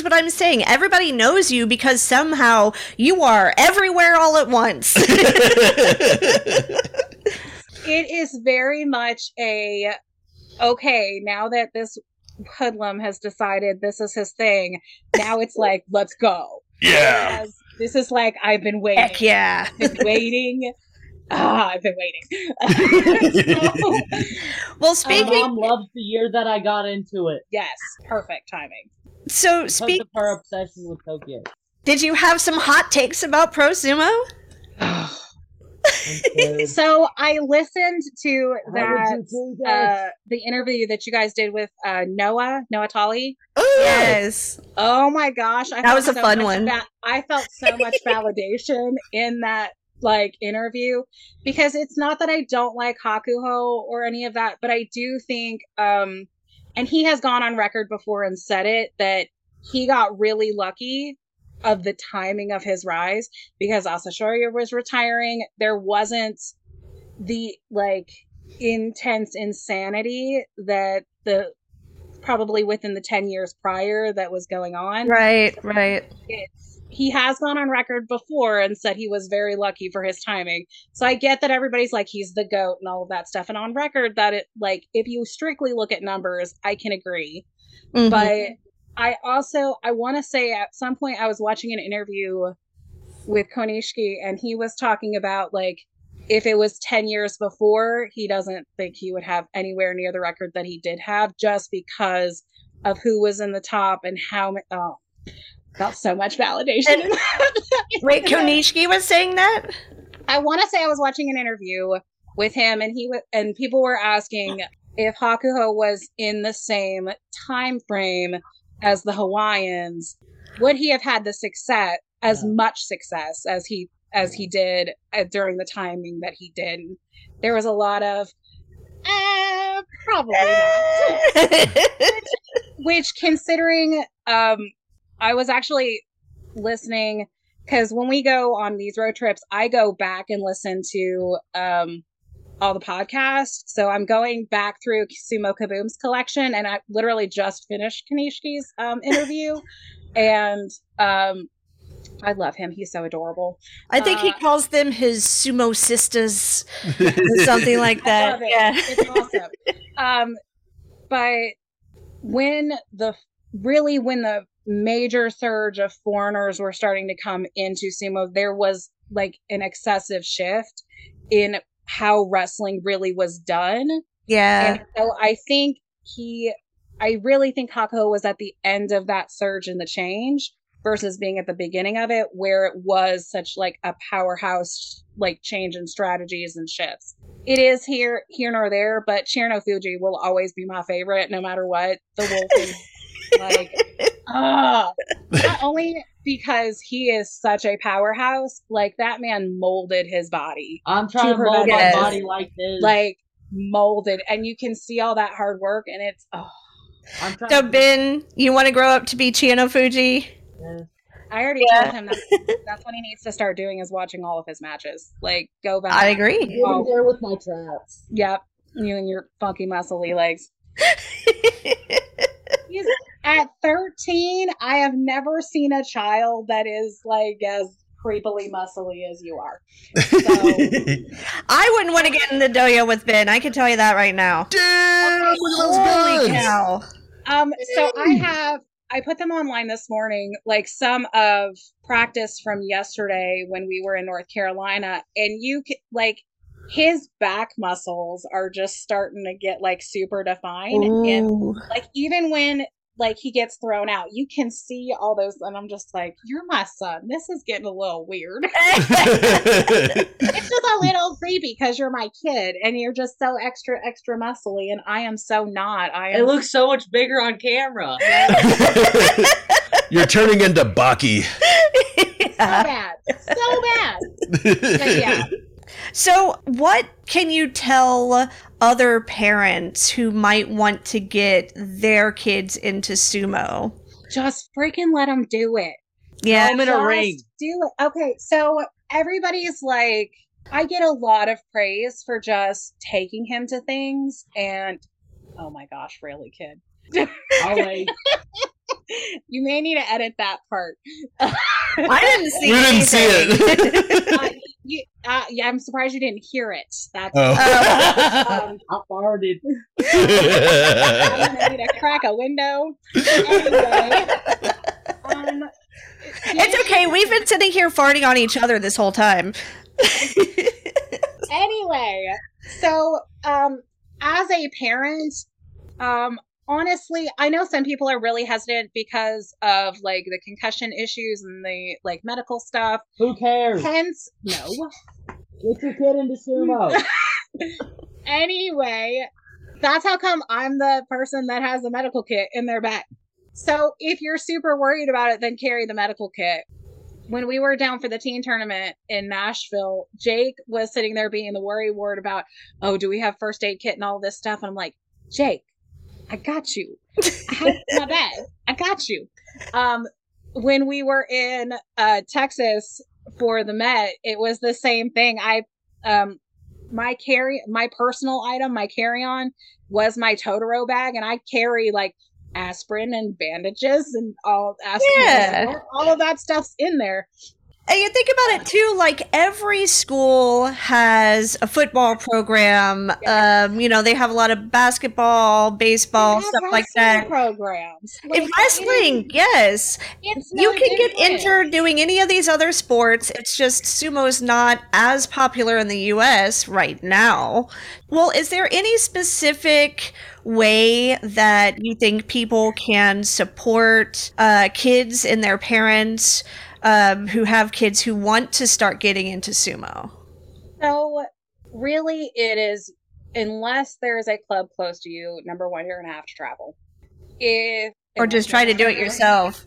what I'm saying. Everybody knows you because somehow you are everywhere all at once. It is very much now that this hoodlum has decided this is his thing, now it's like, let's go. Yeah. Because this is like, I've been waiting. Heck yeah. I've been waiting. I've been waiting. So, well, speaking. My mom loves the year that I got into it. Yes. Perfect timing. So speaking of her obsession with Tokyo. Did you have some hot takes about Pro Sumo? So I listened to the interview that you guys did with Noah Tully. Yes. Oh my gosh, that was a fun one. I felt so much validation in that like interview, because it's not that I don't like Hakuho or any of that, but I do think, and he has gone on record before and said it, that he got really lucky of the timing of his rise, because Asashoryu was retiring. There wasn't the like intense insanity that the probably within the 10 years prior that was going on. Right. He has gone on record before and said he was very lucky for his timing. So I get that everybody's like, he's the GOAT and all of that stuff. And on record that it, like, if you strictly look at numbers, I can agree. Mm-hmm. But I want to say at some point I was watching an interview with Konishiki, and he was talking about like, if it was 10 years before, he doesn't think he would have anywhere near the record that he did have, just because of who was in the top and how got so much validation. And, wait, Konishiki was saying that? I want to say I was watching an interview with him, and and people were asking if Hakuho was in the same time frame as the Hawaiians, would he have had the success, as much success as he did during the timing that he did? There was a lot of Probably not. which, considering, I was actually listening, because when we go on these road trips, I go back and listen to all the podcasts. So I'm going back through Sumo Kaboom's collection, and I literally just finished Konishiki's interview. And I love him. He's so adorable. I think he calls them his sumo sisters or something like that. I love it. Yeah. It's awesome. But when the major surge of foreigners were starting to come into sumo, there was like an excessive shift in how wrestling really was done. Yeah. And so I really think Hakuho was at the end of that surge in the change, versus being at the beginning of it, where it was such like a powerhouse, like change in strategies and shifts. It is here nor there, but Cherno Fuji will always be my favorite, no matter what. The wolf is like, not only because he is such a powerhouse, like that man molded his body. I'm trying to mold my body like this. Like molded, and you can see all that hard work, and it's, So Ben, you want to grow up to be Cherno Fuji? I already told him that's what he needs to start doing, is watching all of his matches. Like, go back. I agree. You're there with my traps. Yep. You and your funky muscly legs. At 13, I have never seen a child that is like as creepily muscly as you are. So, I wouldn't want to get in the dojo with Ben. I can tell you that right now. Damn! Holy cow. So I put them online this morning, like some of practice from yesterday when we were in North Carolina, and you could, like, his back muscles are just starting to get like super defined. Ooh. And like, even when like he gets thrown out, you can see all those. And I'm just like, you're my son. This is getting a little weird. It's just a little creepy because you're my kid and you're just so extra, extra muscly. And I am so not. It looks so much bigger on camera. You're turning into Baki. Yeah. So bad. But yeah. So what can you tell other parents who might want to get their kids into sumo? Just freaking let them do it. Yeah, I'm in a ring. Do it. Okay, so everybody's like, I get a lot of praise for just taking him to things, and oh my gosh, really, kid? Always. You may need to edit that part. I didn't see it. Yeah, I'm surprised you didn't hear it. That's I farted. I need to crack a window. Anyway, it's okay. We've been sitting here farting on each other this whole time. Anyway, so as a parent, honestly, I know some people are really hesitant because of like the concussion issues and the like medical stuff. Who cares? Hence, no. Get your kid into sumo. Anyway, that's how come I'm the person that has the medical kit in their back. So if you're super worried about it, then carry the medical kit. When we were down for the teen tournament in Nashville, Jake was sitting there being the worry ward about, oh, do we have first aid kit and all this stuff? And I'm like, Jake, I got you. I have my bag. I got you. When we were in Texas for the Met, it was the same thing. My personal item, my carry-on, was my Totoro bag, and I carry like aspirin and bandages and all of that stuff's in there. And you think about it too, like every school has a football program. Yeah. They have a lot of basketball, baseball, stuff like that. Programs. Like, in wrestling, yes. You can get injured doing any of these other sports. It's just sumo's not as popular in the U.S. right now. Well, is there any specific way that you think people can support kids and their parents who have kids who want to start getting into sumo? So really it is, unless there is a club close to you, number one, you're going to have to travel. Or just try to do it yourself.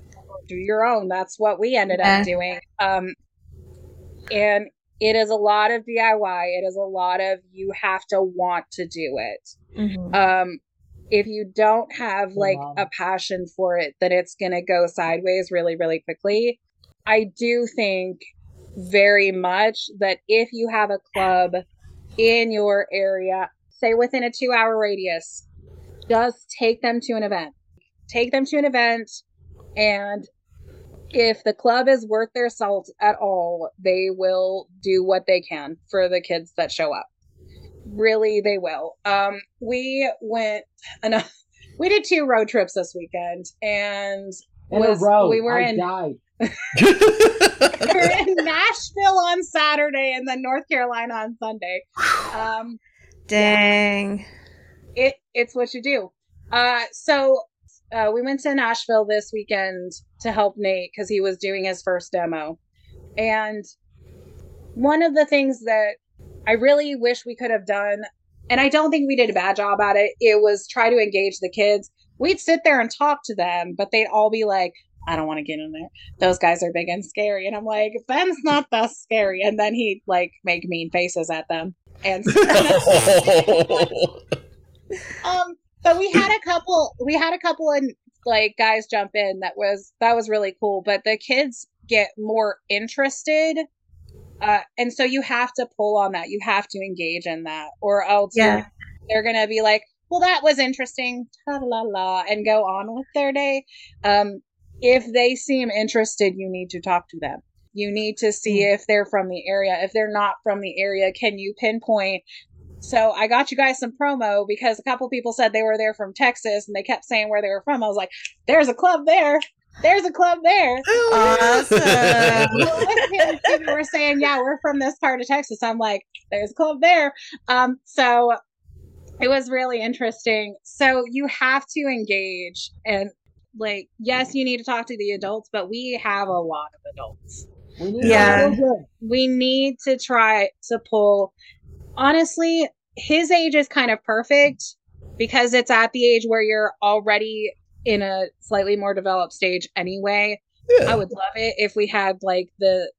Do your own. That's what we ended up doing. And It is a lot of DIY. It is a lot of you have to want to do it. Mm-hmm. If you don't have like a passion for it, then it's going to go sideways really, really quickly. I do think very much that if you have a club in your area, say within a 2-hour radius, just take them to an event. Take them to an event, and if the club is worth their salt at all, they will do what they can for the kids that show up. Really, they will. We did 2 road trips this weekend, and we were in Nashville on Saturday and then North Carolina on Sunday. Dang. Yeah. It's what you do. So we went to Nashville this weekend to help Nate because he was doing his first demo. And one of the things that I really wish we could have done, and I don't think we did a bad job at it, it was try to engage the kids. We'd sit there and talk to them, but they'd all be like, I don't want to get in there. Those guys are big and scary. And I'm like, Ben's not that scary. And then he'd like make mean faces at them. And but we had a couple of like guys jump in. That was really cool. But the kids get more interested. And so you have to pull on that. You have to engage in that, or else they're going to be like, well, that was interesting. Ta-la-la, and go on with their day. If they seem interested, you need to talk to them. You need to see if they're from the area. If they're not from the area, can you pinpoint? So I got you guys some promo because a couple people said they were there from Texas and they kept saying where they were from. I was like, there's a club there. There's a club there. Awesome. People were saying, yeah, we're from this part of Texas. I'm like, there's a club there. So it was really interesting. So you have to engage, and like, yes, you need to talk to the adults, but we have a lot of adults. We need to try to pull. Honestly, his age is kind of perfect because it's at the age where you're already in a slightly more developed stage anyway. Yeah. I would love it if we had like the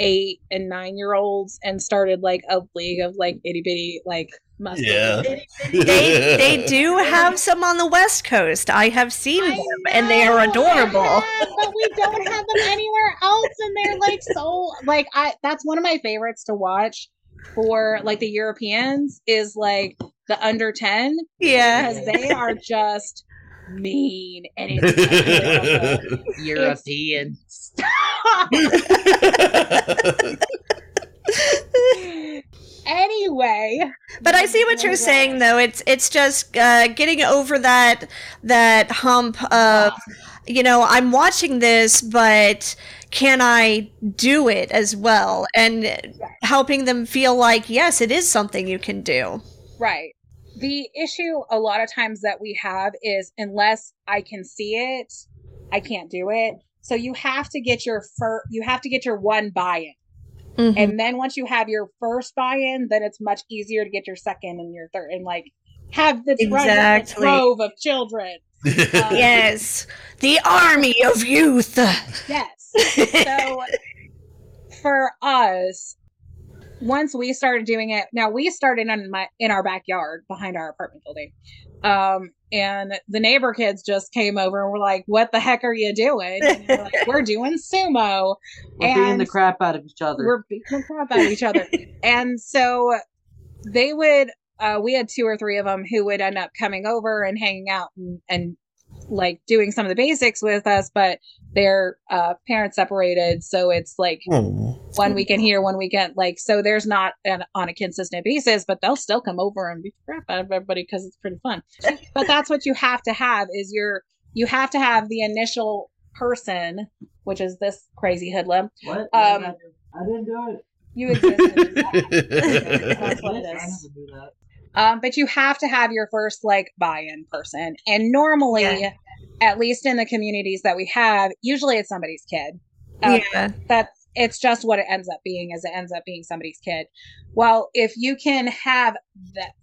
8 and 9 year olds and started like a league of like itty bitty like muscle. Yeah. They do have some on the West Coast. I have seen them and they are adorable. But we don't have them anywhere else, and they're like so like that's one of my favorites to watch for like the Europeans is like the under 10. Yeah. Because they are just mean and it's European. Anyway, but I see what you're saying though. It's just getting over that hump of I'm watching this, but can I do it as well? And helping them feel like yes, it is something you can do. Right. The issue a lot of times that we have is unless I can see it, I can't do it. So you have to get your one buy-in. Mm-hmm. And then once you have your first buy-in, then it's much easier to get your second and your third and like have the trove of children. Yes. The army of youth. Yes. So for us, once we started doing it, now we started in our backyard behind our apartment building. And the neighbor kids just came over and were like, what the heck are you doing? And we're like, we're doing sumo. We're beating the crap out of each other. And so they would, we had 2 or 3 of them who would end up coming over and hanging out and like doing some of the basics with us, but their parents separated, so it's like one weekend here, one weekend like, so there's not on a consistent basis, but they'll still come over and beat the crap out of everybody because it's pretty fun. But that's what you have to have is you have to have the initial person, which is this crazy hoodlum. What? I didn't do it. You exist. That's what it is. But you have to have your first like buy-in person, and normally, at least in the communities that we have, usually it's somebody's kid. That's it's just what it ends up being. Is it ends up being somebody's kid. Well, if you can have that,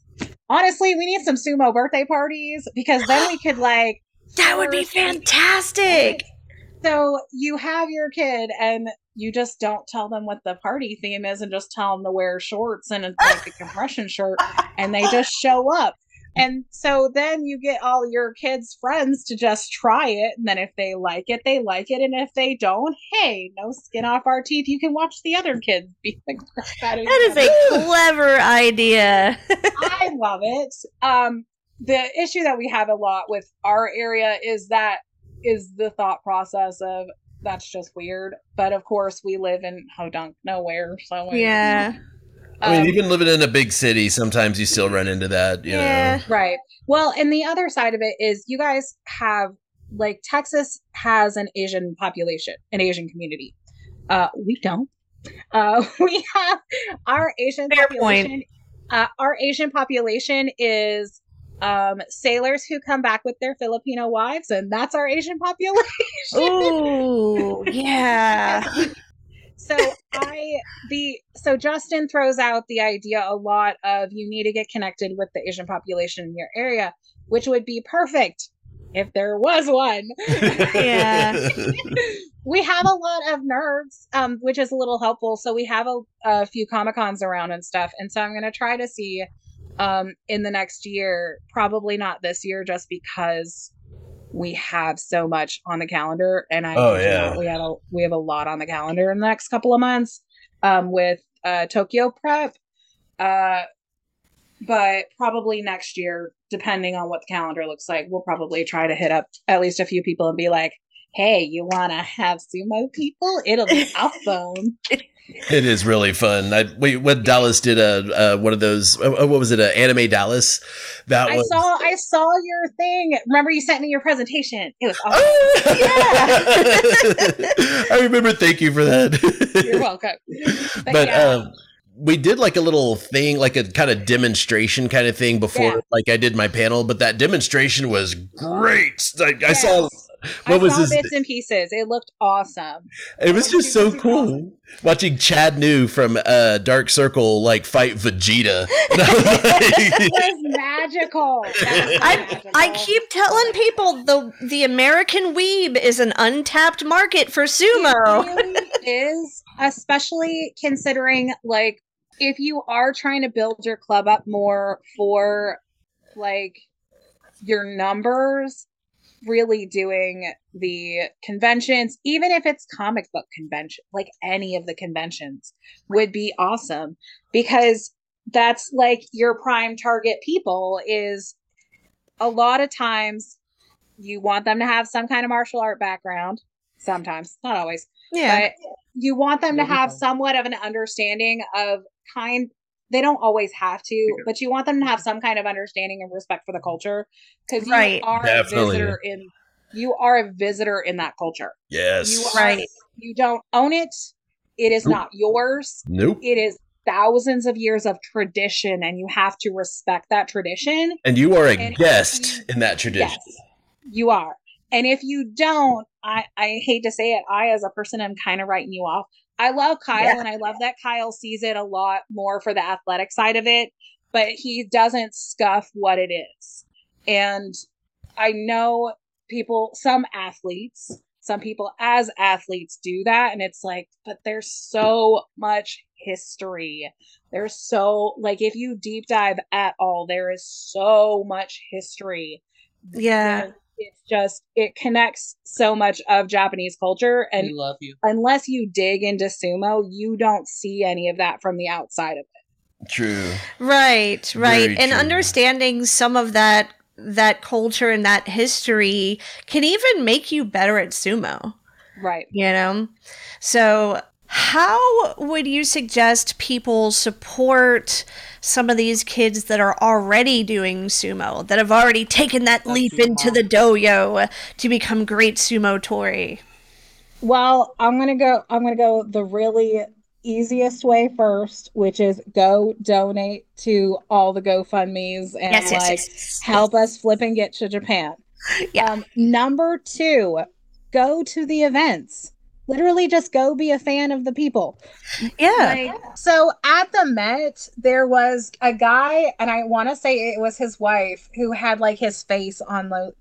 honestly, we need some sumo birthday parties because then we could like that would be fantastic. So you have your kid and you just don't tell them what the party theme is and just tell them to wear shorts and like a compression shirt, and they just show up. And so then you get all your kids' friends to just try it. And then if they like it, they like it. And if they don't, hey, no skin off our teeth. You can watch the other kids be the crap out of each other. That is a clever idea. I love it. The issue that we have a lot with our area is the thought process of that's just weird. But of course, we live in Hodunk nowhere. So yeah. I mean, even living in a big city, sometimes you still run into that, you know. Right. Well, and the other side of it is you guys have, like, Texas has an Asian population, an Asian community. We don't. We have our Asian population. Our Asian population is sailors who come back with their Filipino wives, and that's our Asian population. Ooh, yeah. So so Justin throws out the idea a lot of you need to get connected with the Asian population in your area, which would be perfect if there was one. Yeah. We have a lot of nerds, which is a little helpful. So we have a few Comic-Cons around and stuff. And so I'm going to try to see in the next year, probably not this year, just because we have so much on the calendar, and we have a lot on the calendar in the next couple of months with Tokyo prep, but probably next year, depending on what the calendar looks like, we'll probably try to hit up at least a few people and be like, hey, you want to have sumo people? It'll be awesome. It is really fun. When Dallas did one of those, what was it? Anime Dallas. I saw your thing. Remember you sent me your presentation. It was awesome. Oh, yeah. I remember. Thank you for that. You're welcome. But yeah. We did like a little thing, like a kind of demonstration kind of thing before, like I did my panel, but that demonstration was great. Like, yes. I saw bits and pieces. It looked awesome. It was just so cool watching Chad New from Dark Circle like fight Vegeta. It was magical. I keep telling people the American weeb is an untapped market for sumo. It really is, especially considering like if you are trying to build your club up more for like your numbers. Really doing the conventions, even if it's comic book convention, like any of the conventions would be awesome, because that's like your prime target people. Is a lot of times you want them to have some kind of martial art background, sometimes, not always, but you want them to have somewhat of an understanding of they don't always have to, but you want them to have some kind of understanding and respect for the culture, because you are a visitor in that culture. Yes. You don't own it. It is not yours. Nope. It is thousands of years of tradition, and you have to respect that tradition. And you are a guest in that tradition. Yes, you are. And if you don't, I hate to say it, I as a person am kind of writing you off. I love Kyle, and I love that Kyle sees it a lot more for the athletic side of it, but he doesn't scuff what it is. And I know some people as athletes do that, and it's like, but there's so much history. There's so, like, if you deep dive at all, there is so much history. Yeah. It's just, it connects so much of Japanese culture. And we love you. Unless you dig into sumo, you don't see any of that from the outside of it. True. Right. Very and true. Understanding some of that culture and that history can even make you better at sumo. Right. You know? So how would you suggest people support some of these kids that are already doing sumo, that have already taken that leap into the dojo to become great sumo tori? Well, I'm gonna go the really easiest way first, which is go donate to all the GoFundMes and help us flip and get to Japan. Yeah. Number two, go to the events. Literally just go be a fan of the people. Yeah. Like, so at the Met, there was a guy, and I want to say it was his wife, who had like his face on the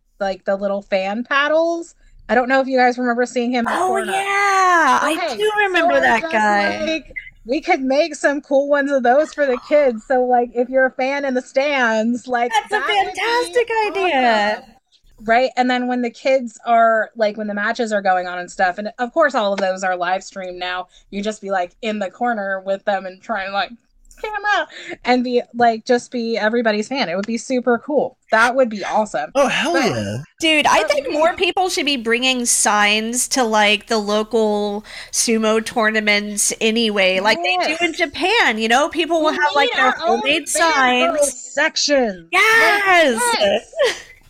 little fan paddles. I don't know if you guys remember seeing him. Oh, yeah. Okay. I do remember that guy. Like, we could make some cool ones of those for the kids. So, like, if you're a fan in the stands, like, that's a fantastic idea. Awesome. Right. And then when the kids are like, when the matches are going on and stuff, and of course, all of those are live streamed now, you just be like in the corner with them and try and like camera and be like, just be everybody's fan. It would be super cool. That would be awesome. Oh, hell yeah. Dude, I think more people should be bringing signs to like the local sumo tournaments anyway. Like they do in Japan, you know, people will have like their homemade signs. Sections. Yes.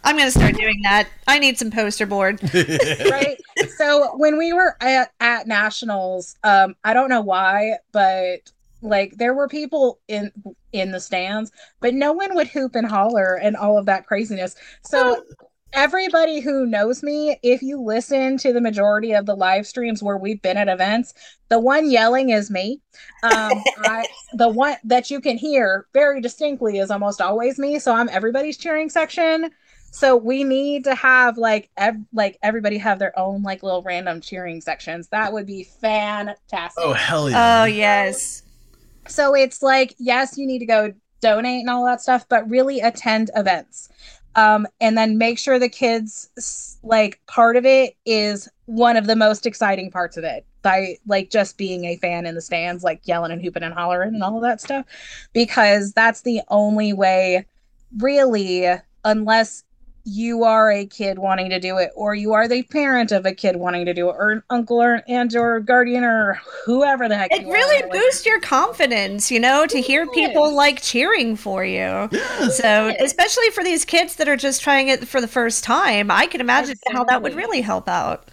I'm going to start doing that. I need some poster board. Right. So when we were at Nationals, I don't know why, but like there were people in the stands, but no one would hoop and holler and all of that craziness. So everybody who knows me, if you listen to the majority of the live streams where we've been at events, the one yelling is me. The one that you can hear very distinctly is almost always me. So I'm everybody's cheering section. So we need to have like everybody have their own like little random cheering sections. That would be fantastic. Oh, hell yeah. Oh, yes. So it's like, yes, you need to go donate and all that stuff, but really attend events. And then make sure the kids like part of it is one of the most exciting parts of it. By like just being a fan in the stands, like yelling and hooping and hollering and all of that stuff, because that's the only way really, unless you are a kid wanting to do it, or you are the parent of a kid wanting to do it, or an uncle or and or guardian or whoever the heck. It really boosts your confidence, you know, to hear people like cheering for you. So especially for these kids that are just trying it for the first time, I can imagine how that would really help out.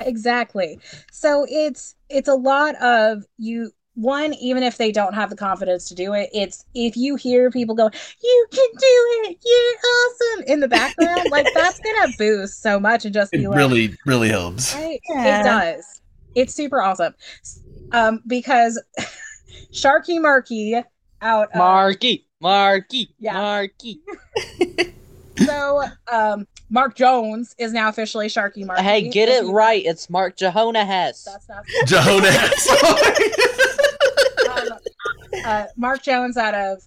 Exactly. So it's a lot of you. One, even if they don't have the confidence to do it, it's if you hear people go, you can do it, you're awesome in the background, like that's gonna boost so much and just be like, really helps. Right? Yeah. It does. It's super awesome. Because Sharky Marky out of Marky. So Mark Jones is now officially Sharky Marky. Hey, get it right. It's Mark Jehonahas. That's not Jehonahas. Mark Jones out of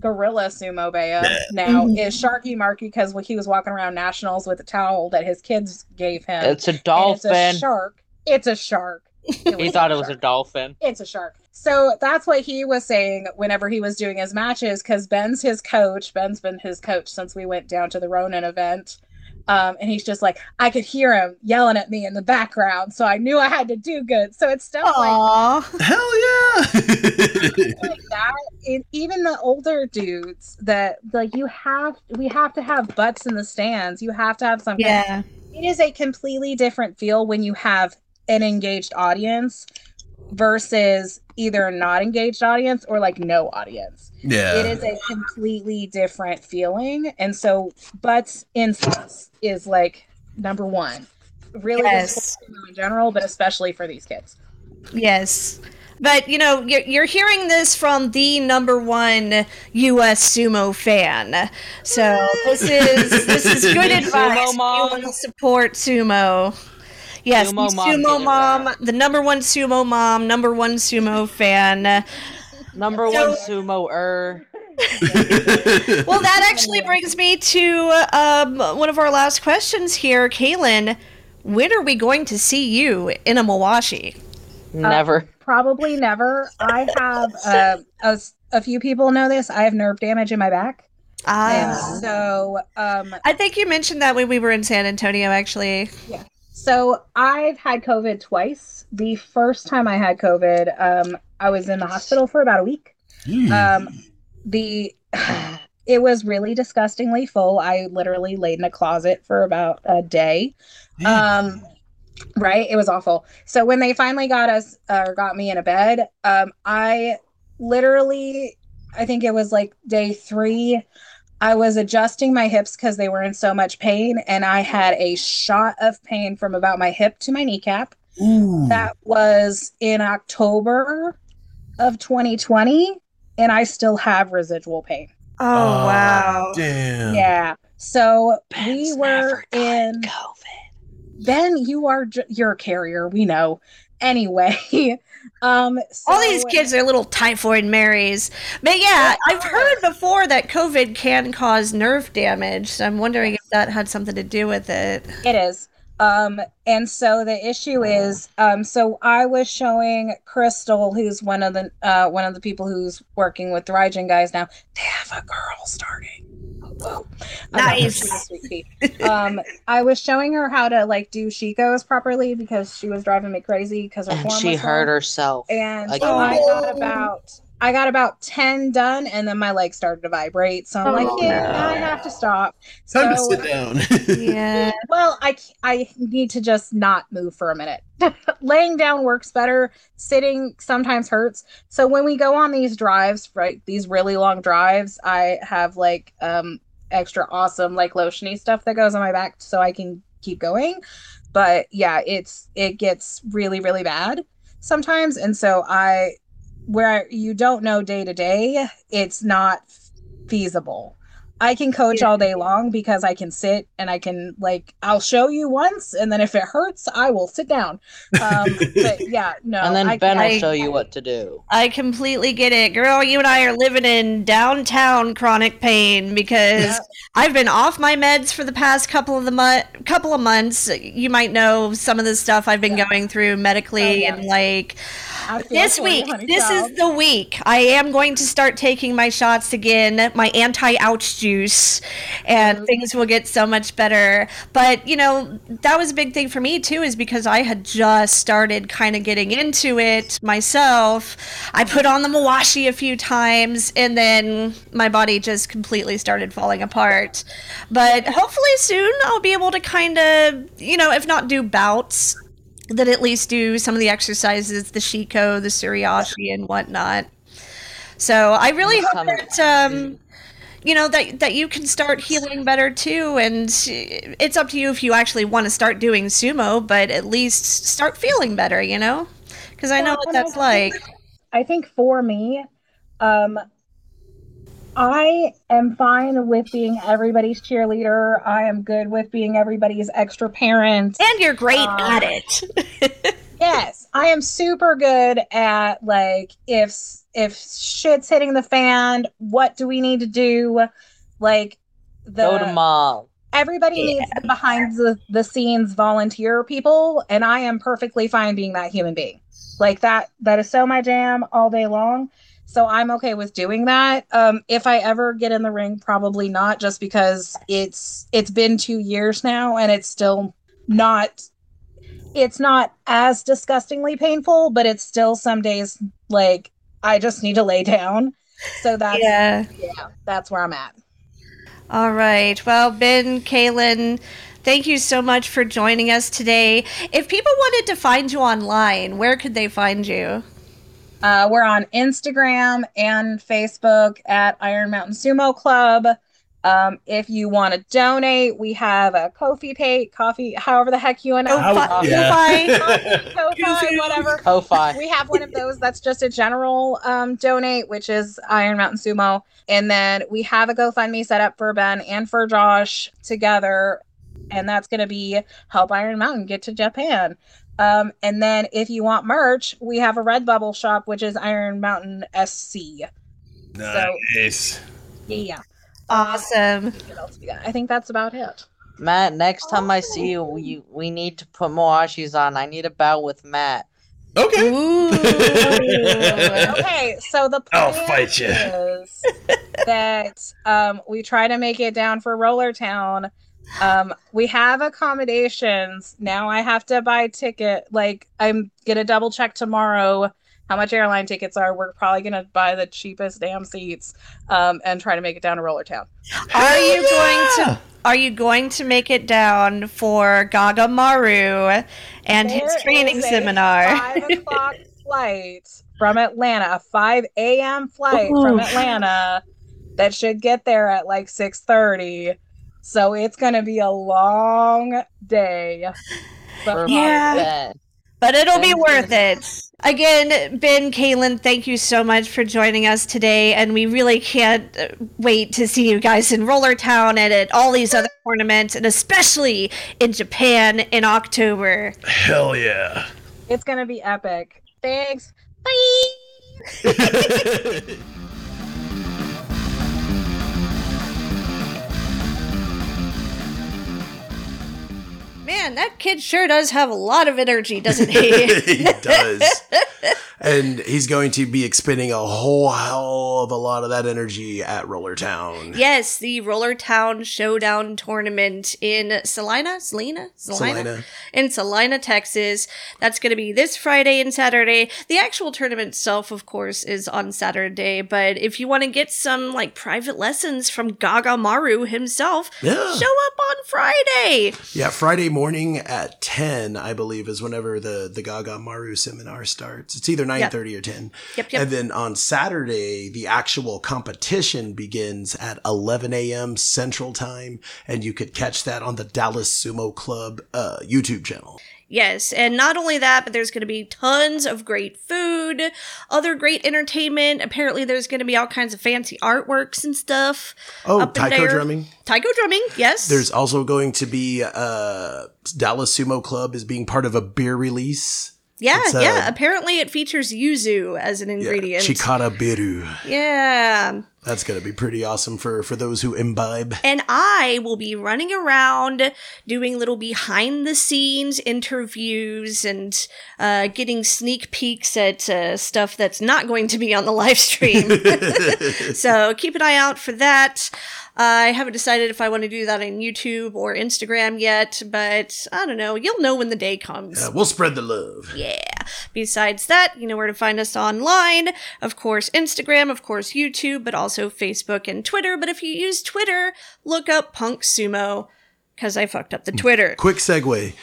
Gorilla Sumo Bay now is Sharky Marky because he was walking around Nationals with a towel that his kids gave him. It's a dolphin. It's a shark. It's a shark. He thought it was a dolphin. It's a shark. So that's what he was saying whenever he was doing his matches, because Ben's his coach. Ben's been his coach since we went down to the Ronin event. And he's just like, I could hear him yelling at me in the background, so I knew I had to do good. So it's stuff like, hell yeah, like that. And even the older dudes that like we have to have butts in the stands. You have to have something. Yeah, it is a completely different feel when you have an engaged audience versus either not engaged audience or like no audience. Yeah, it is a completely different feeling, and so butts in stands is like number one, really, in general, but especially for these kids. Yes, but you know, you're hearing this from the number one U.S. sumo fan, so this is good advice. You want to support sumo. Yes, sumo mom, the number one sumo mom, number one sumo fan. Number one sumo-er. Well, that actually brings me to one of our last questions here. Kalynn, when are we going to see you in a Mawashi? Never. Probably never. I have, a few people know this, I have nerve damage in my back. And so, I think you mentioned that when we were in San Antonio, actually. Yeah. So I've had COVID twice. The first time I had COVID, I was in the hospital for about a week. It was really disgustingly full. I literally laid in a closet for about a day. Right? It was awful. So when they finally got us or got me in a bed, I literally, I think it was like day 3, I was adjusting my hips because they were in so much pain, and I had a shot of pain from about my hip to my kneecap. Ooh. That was in October of 2020, and I still have residual pain. Oh, wow. Damn. Yeah. So we were in COVID. Ben, you are you're a carrier. We know. Anyway, all these kids are little typhoid Marys. But yeah, I've heard before that COVID can cause nerve damage. So I'm wondering if that had something to do with it. It is. And so the issue is, so I was showing Crystal, who's one of the people who's working with the Raijin guys now. They have a girl starting. Whoa. Nice. I was showing her how to like do shikos properly because she was driving me crazy because her form was she hurt herself. And I got about 10 done, and then my leg started to vibrate. So I'm I have to stop. Time to sit down. Yeah. Well, I need to just not move for a minute. Laying down works better. Sitting sometimes hurts. So when we go on these drives, right, these really long drives, I have like extra awesome like lotiony stuff that goes on my back so I can keep going. But yeah, it gets really, really bad sometimes. And so where you don't know day to day, it's not feasible. I can coach all day long because I can sit and I can I'll show you once, and then if it hurts, I will sit down. But yeah, no. And then Ben will show you what to do. I completely get it. Girl, you and I are living in downtown chronic pain because I've been off my meds for the past couple of months. You might know some of the stuff I've been going through medically and this is the week I am going to start taking my shots again, my anti-ouch juice, and things will get so much better. But that was a big thing for me too, is because I had just started kind of getting into it myself. I put on the mawashi a few times, and then my body just completely started falling apart. But hopefully soon I'll be able to kind of, if not do bouts, that at least do some of the exercises, the shiko, the suriyashi, and whatnot. So I really hope that that you can start healing better too. And it's up to you if you actually want to start doing sumo, but at least start feeling better, because I know what that's like. I think for me, I am fine with being everybody's cheerleader. I am good with being everybody's extra parent. And you're great at it. Yes, I am super good at if shit's hitting the fan, what do we need to do? Go to mall. Everybody needs behind the scenes volunteer people, and I am perfectly fine being that human being. That is so my jam all day long. So I'm okay with doing that. If I ever get in the ring, probably not, just because it's been 2 years now and it's still not as disgustingly painful, but it's still some days I just need to lay down. So that's that's where I'm at. All right. Well, Ben, Kalynn, thank you so much for joining us today. If people wanted to find you online, where could they find you? We're on Instagram and Facebook at Iron Mountain Sumo Club. If you want to donate, we have a Ko-fi pay, coffee, however the heck you and I. Ko-fi, whatever. Ko-fi. We have one of those. That's just a general donate, which is Iron Mountain Sumo. And then we have a GoFundMe set up for Ben and for Josh together. And that's going to be Help Iron Mountain Get to Japan. And then if you want merch, we have a Redbubble shop, which is Iron Mountain SC. Nice. So, yeah. Awesome. I think that's about it. Matt, next time I see you, we need to put more ashis on. I need a bout with Matt. Okay. Ooh. Okay, so the plan is that we try to make it down for Rollertown. We have accommodations. Now I have to buy a ticket. I'm going to double check tomorrow how much airline tickets are. We're probably going to buy the cheapest damn seats and try to make it down to Rollertown. Are you going to make it down for Gagamaru and his training seminar? 5:00 flight from Atlanta, 5 a.m. flight from Atlanta that should get there at 6:30. So it's going to be a long day. But But it'll be worth it. Again, Ben, Kalynn, thank you so much for joining us today. And we really can't wait to see you guys in Rollertown and at all these other tournaments, and especially in Japan in October. Hell yeah. It's going to be epic. Thanks. Bye. Man, that kid sure does have a lot of energy, doesn't he? He does. And he's going to be expending a whole hell of a lot of that energy at Rollertown. Yes, the Rollertown Showdown tournament in Celina? In Celina, Texas. That's going to be this Friday and Saturday. The actual tournament itself, of course, is on Saturday. But if you want to get some like private lessons from Gagamaru himself, show up on Friday. Yeah, Friday morning at 10, I believe, is whenever the Gagamaru seminar starts. It's either 9:30 or 10. Yep. And then on Saturday, the actual competition begins at 11 a.m. Central Time, and you could catch that on the Dallas Sumo Club YouTube channel. Yes, and not only that, but there's going to be tons of great food, other great entertainment. Apparently, there's going to be all kinds of fancy artworks and stuff. Oh, taiko drumming. Taiko drumming, yes. There's also going to be Dallas Sumo Club is being part of a beer release. Yeah. Apparently, it features yuzu as an ingredient. Chikara biru. Yeah. That's going to be pretty awesome for those who imbibe. And I will be running around doing little behind-the-scenes interviews and getting sneak peeks at stuff that's not going to be on the live stream. So keep an eye out for that. I haven't decided if I want to do that on YouTube or Instagram yet, but I don't know. You'll know when the day comes. We'll spread the love. Yeah. Besides that, you know where to find us online. Of course, Instagram, of course, YouTube, but also Facebook and Twitter. But if you use Twitter, look up Punk Sumo, because I fucked up the Twitter. Quick segue.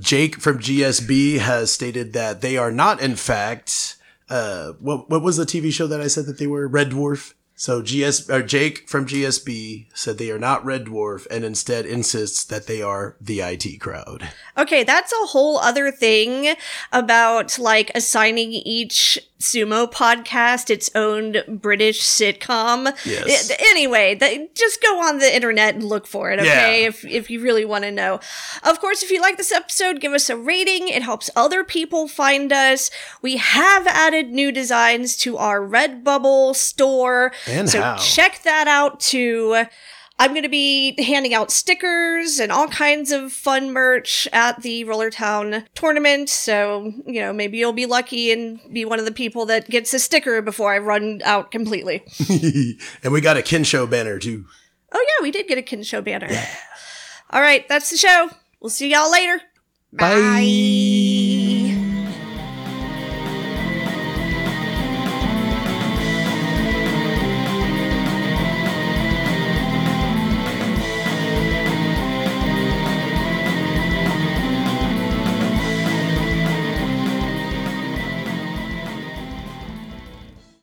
Jake from GSB has stated that they are not, in fact, what was the TV show that I said that they were? Red Dwarf? So Jake from GSB said they are not Red Dwarf and instead insists that they are the IT crowd. Okay, that's a whole other thing about like assigning each sumo podcast its own British sitcom. Yes. Anyway, just go on the internet and look for it, okay? Yeah. If you really want to know. Of course, if you like this episode, give us a rating. It helps other people find us. We have added new designs to our Redbubble store. And so check that out too. I'm going to be handing out stickers and all kinds of fun merch at the Rollertown tournament. So, you know, maybe you'll be lucky and be one of the people that gets a sticker before I run out completely. And we got a Kinsho banner too. Oh, yeah, we did get a Kinsho banner. Yeah. All right, that's the show. We'll see y'all later. Bye. Bye.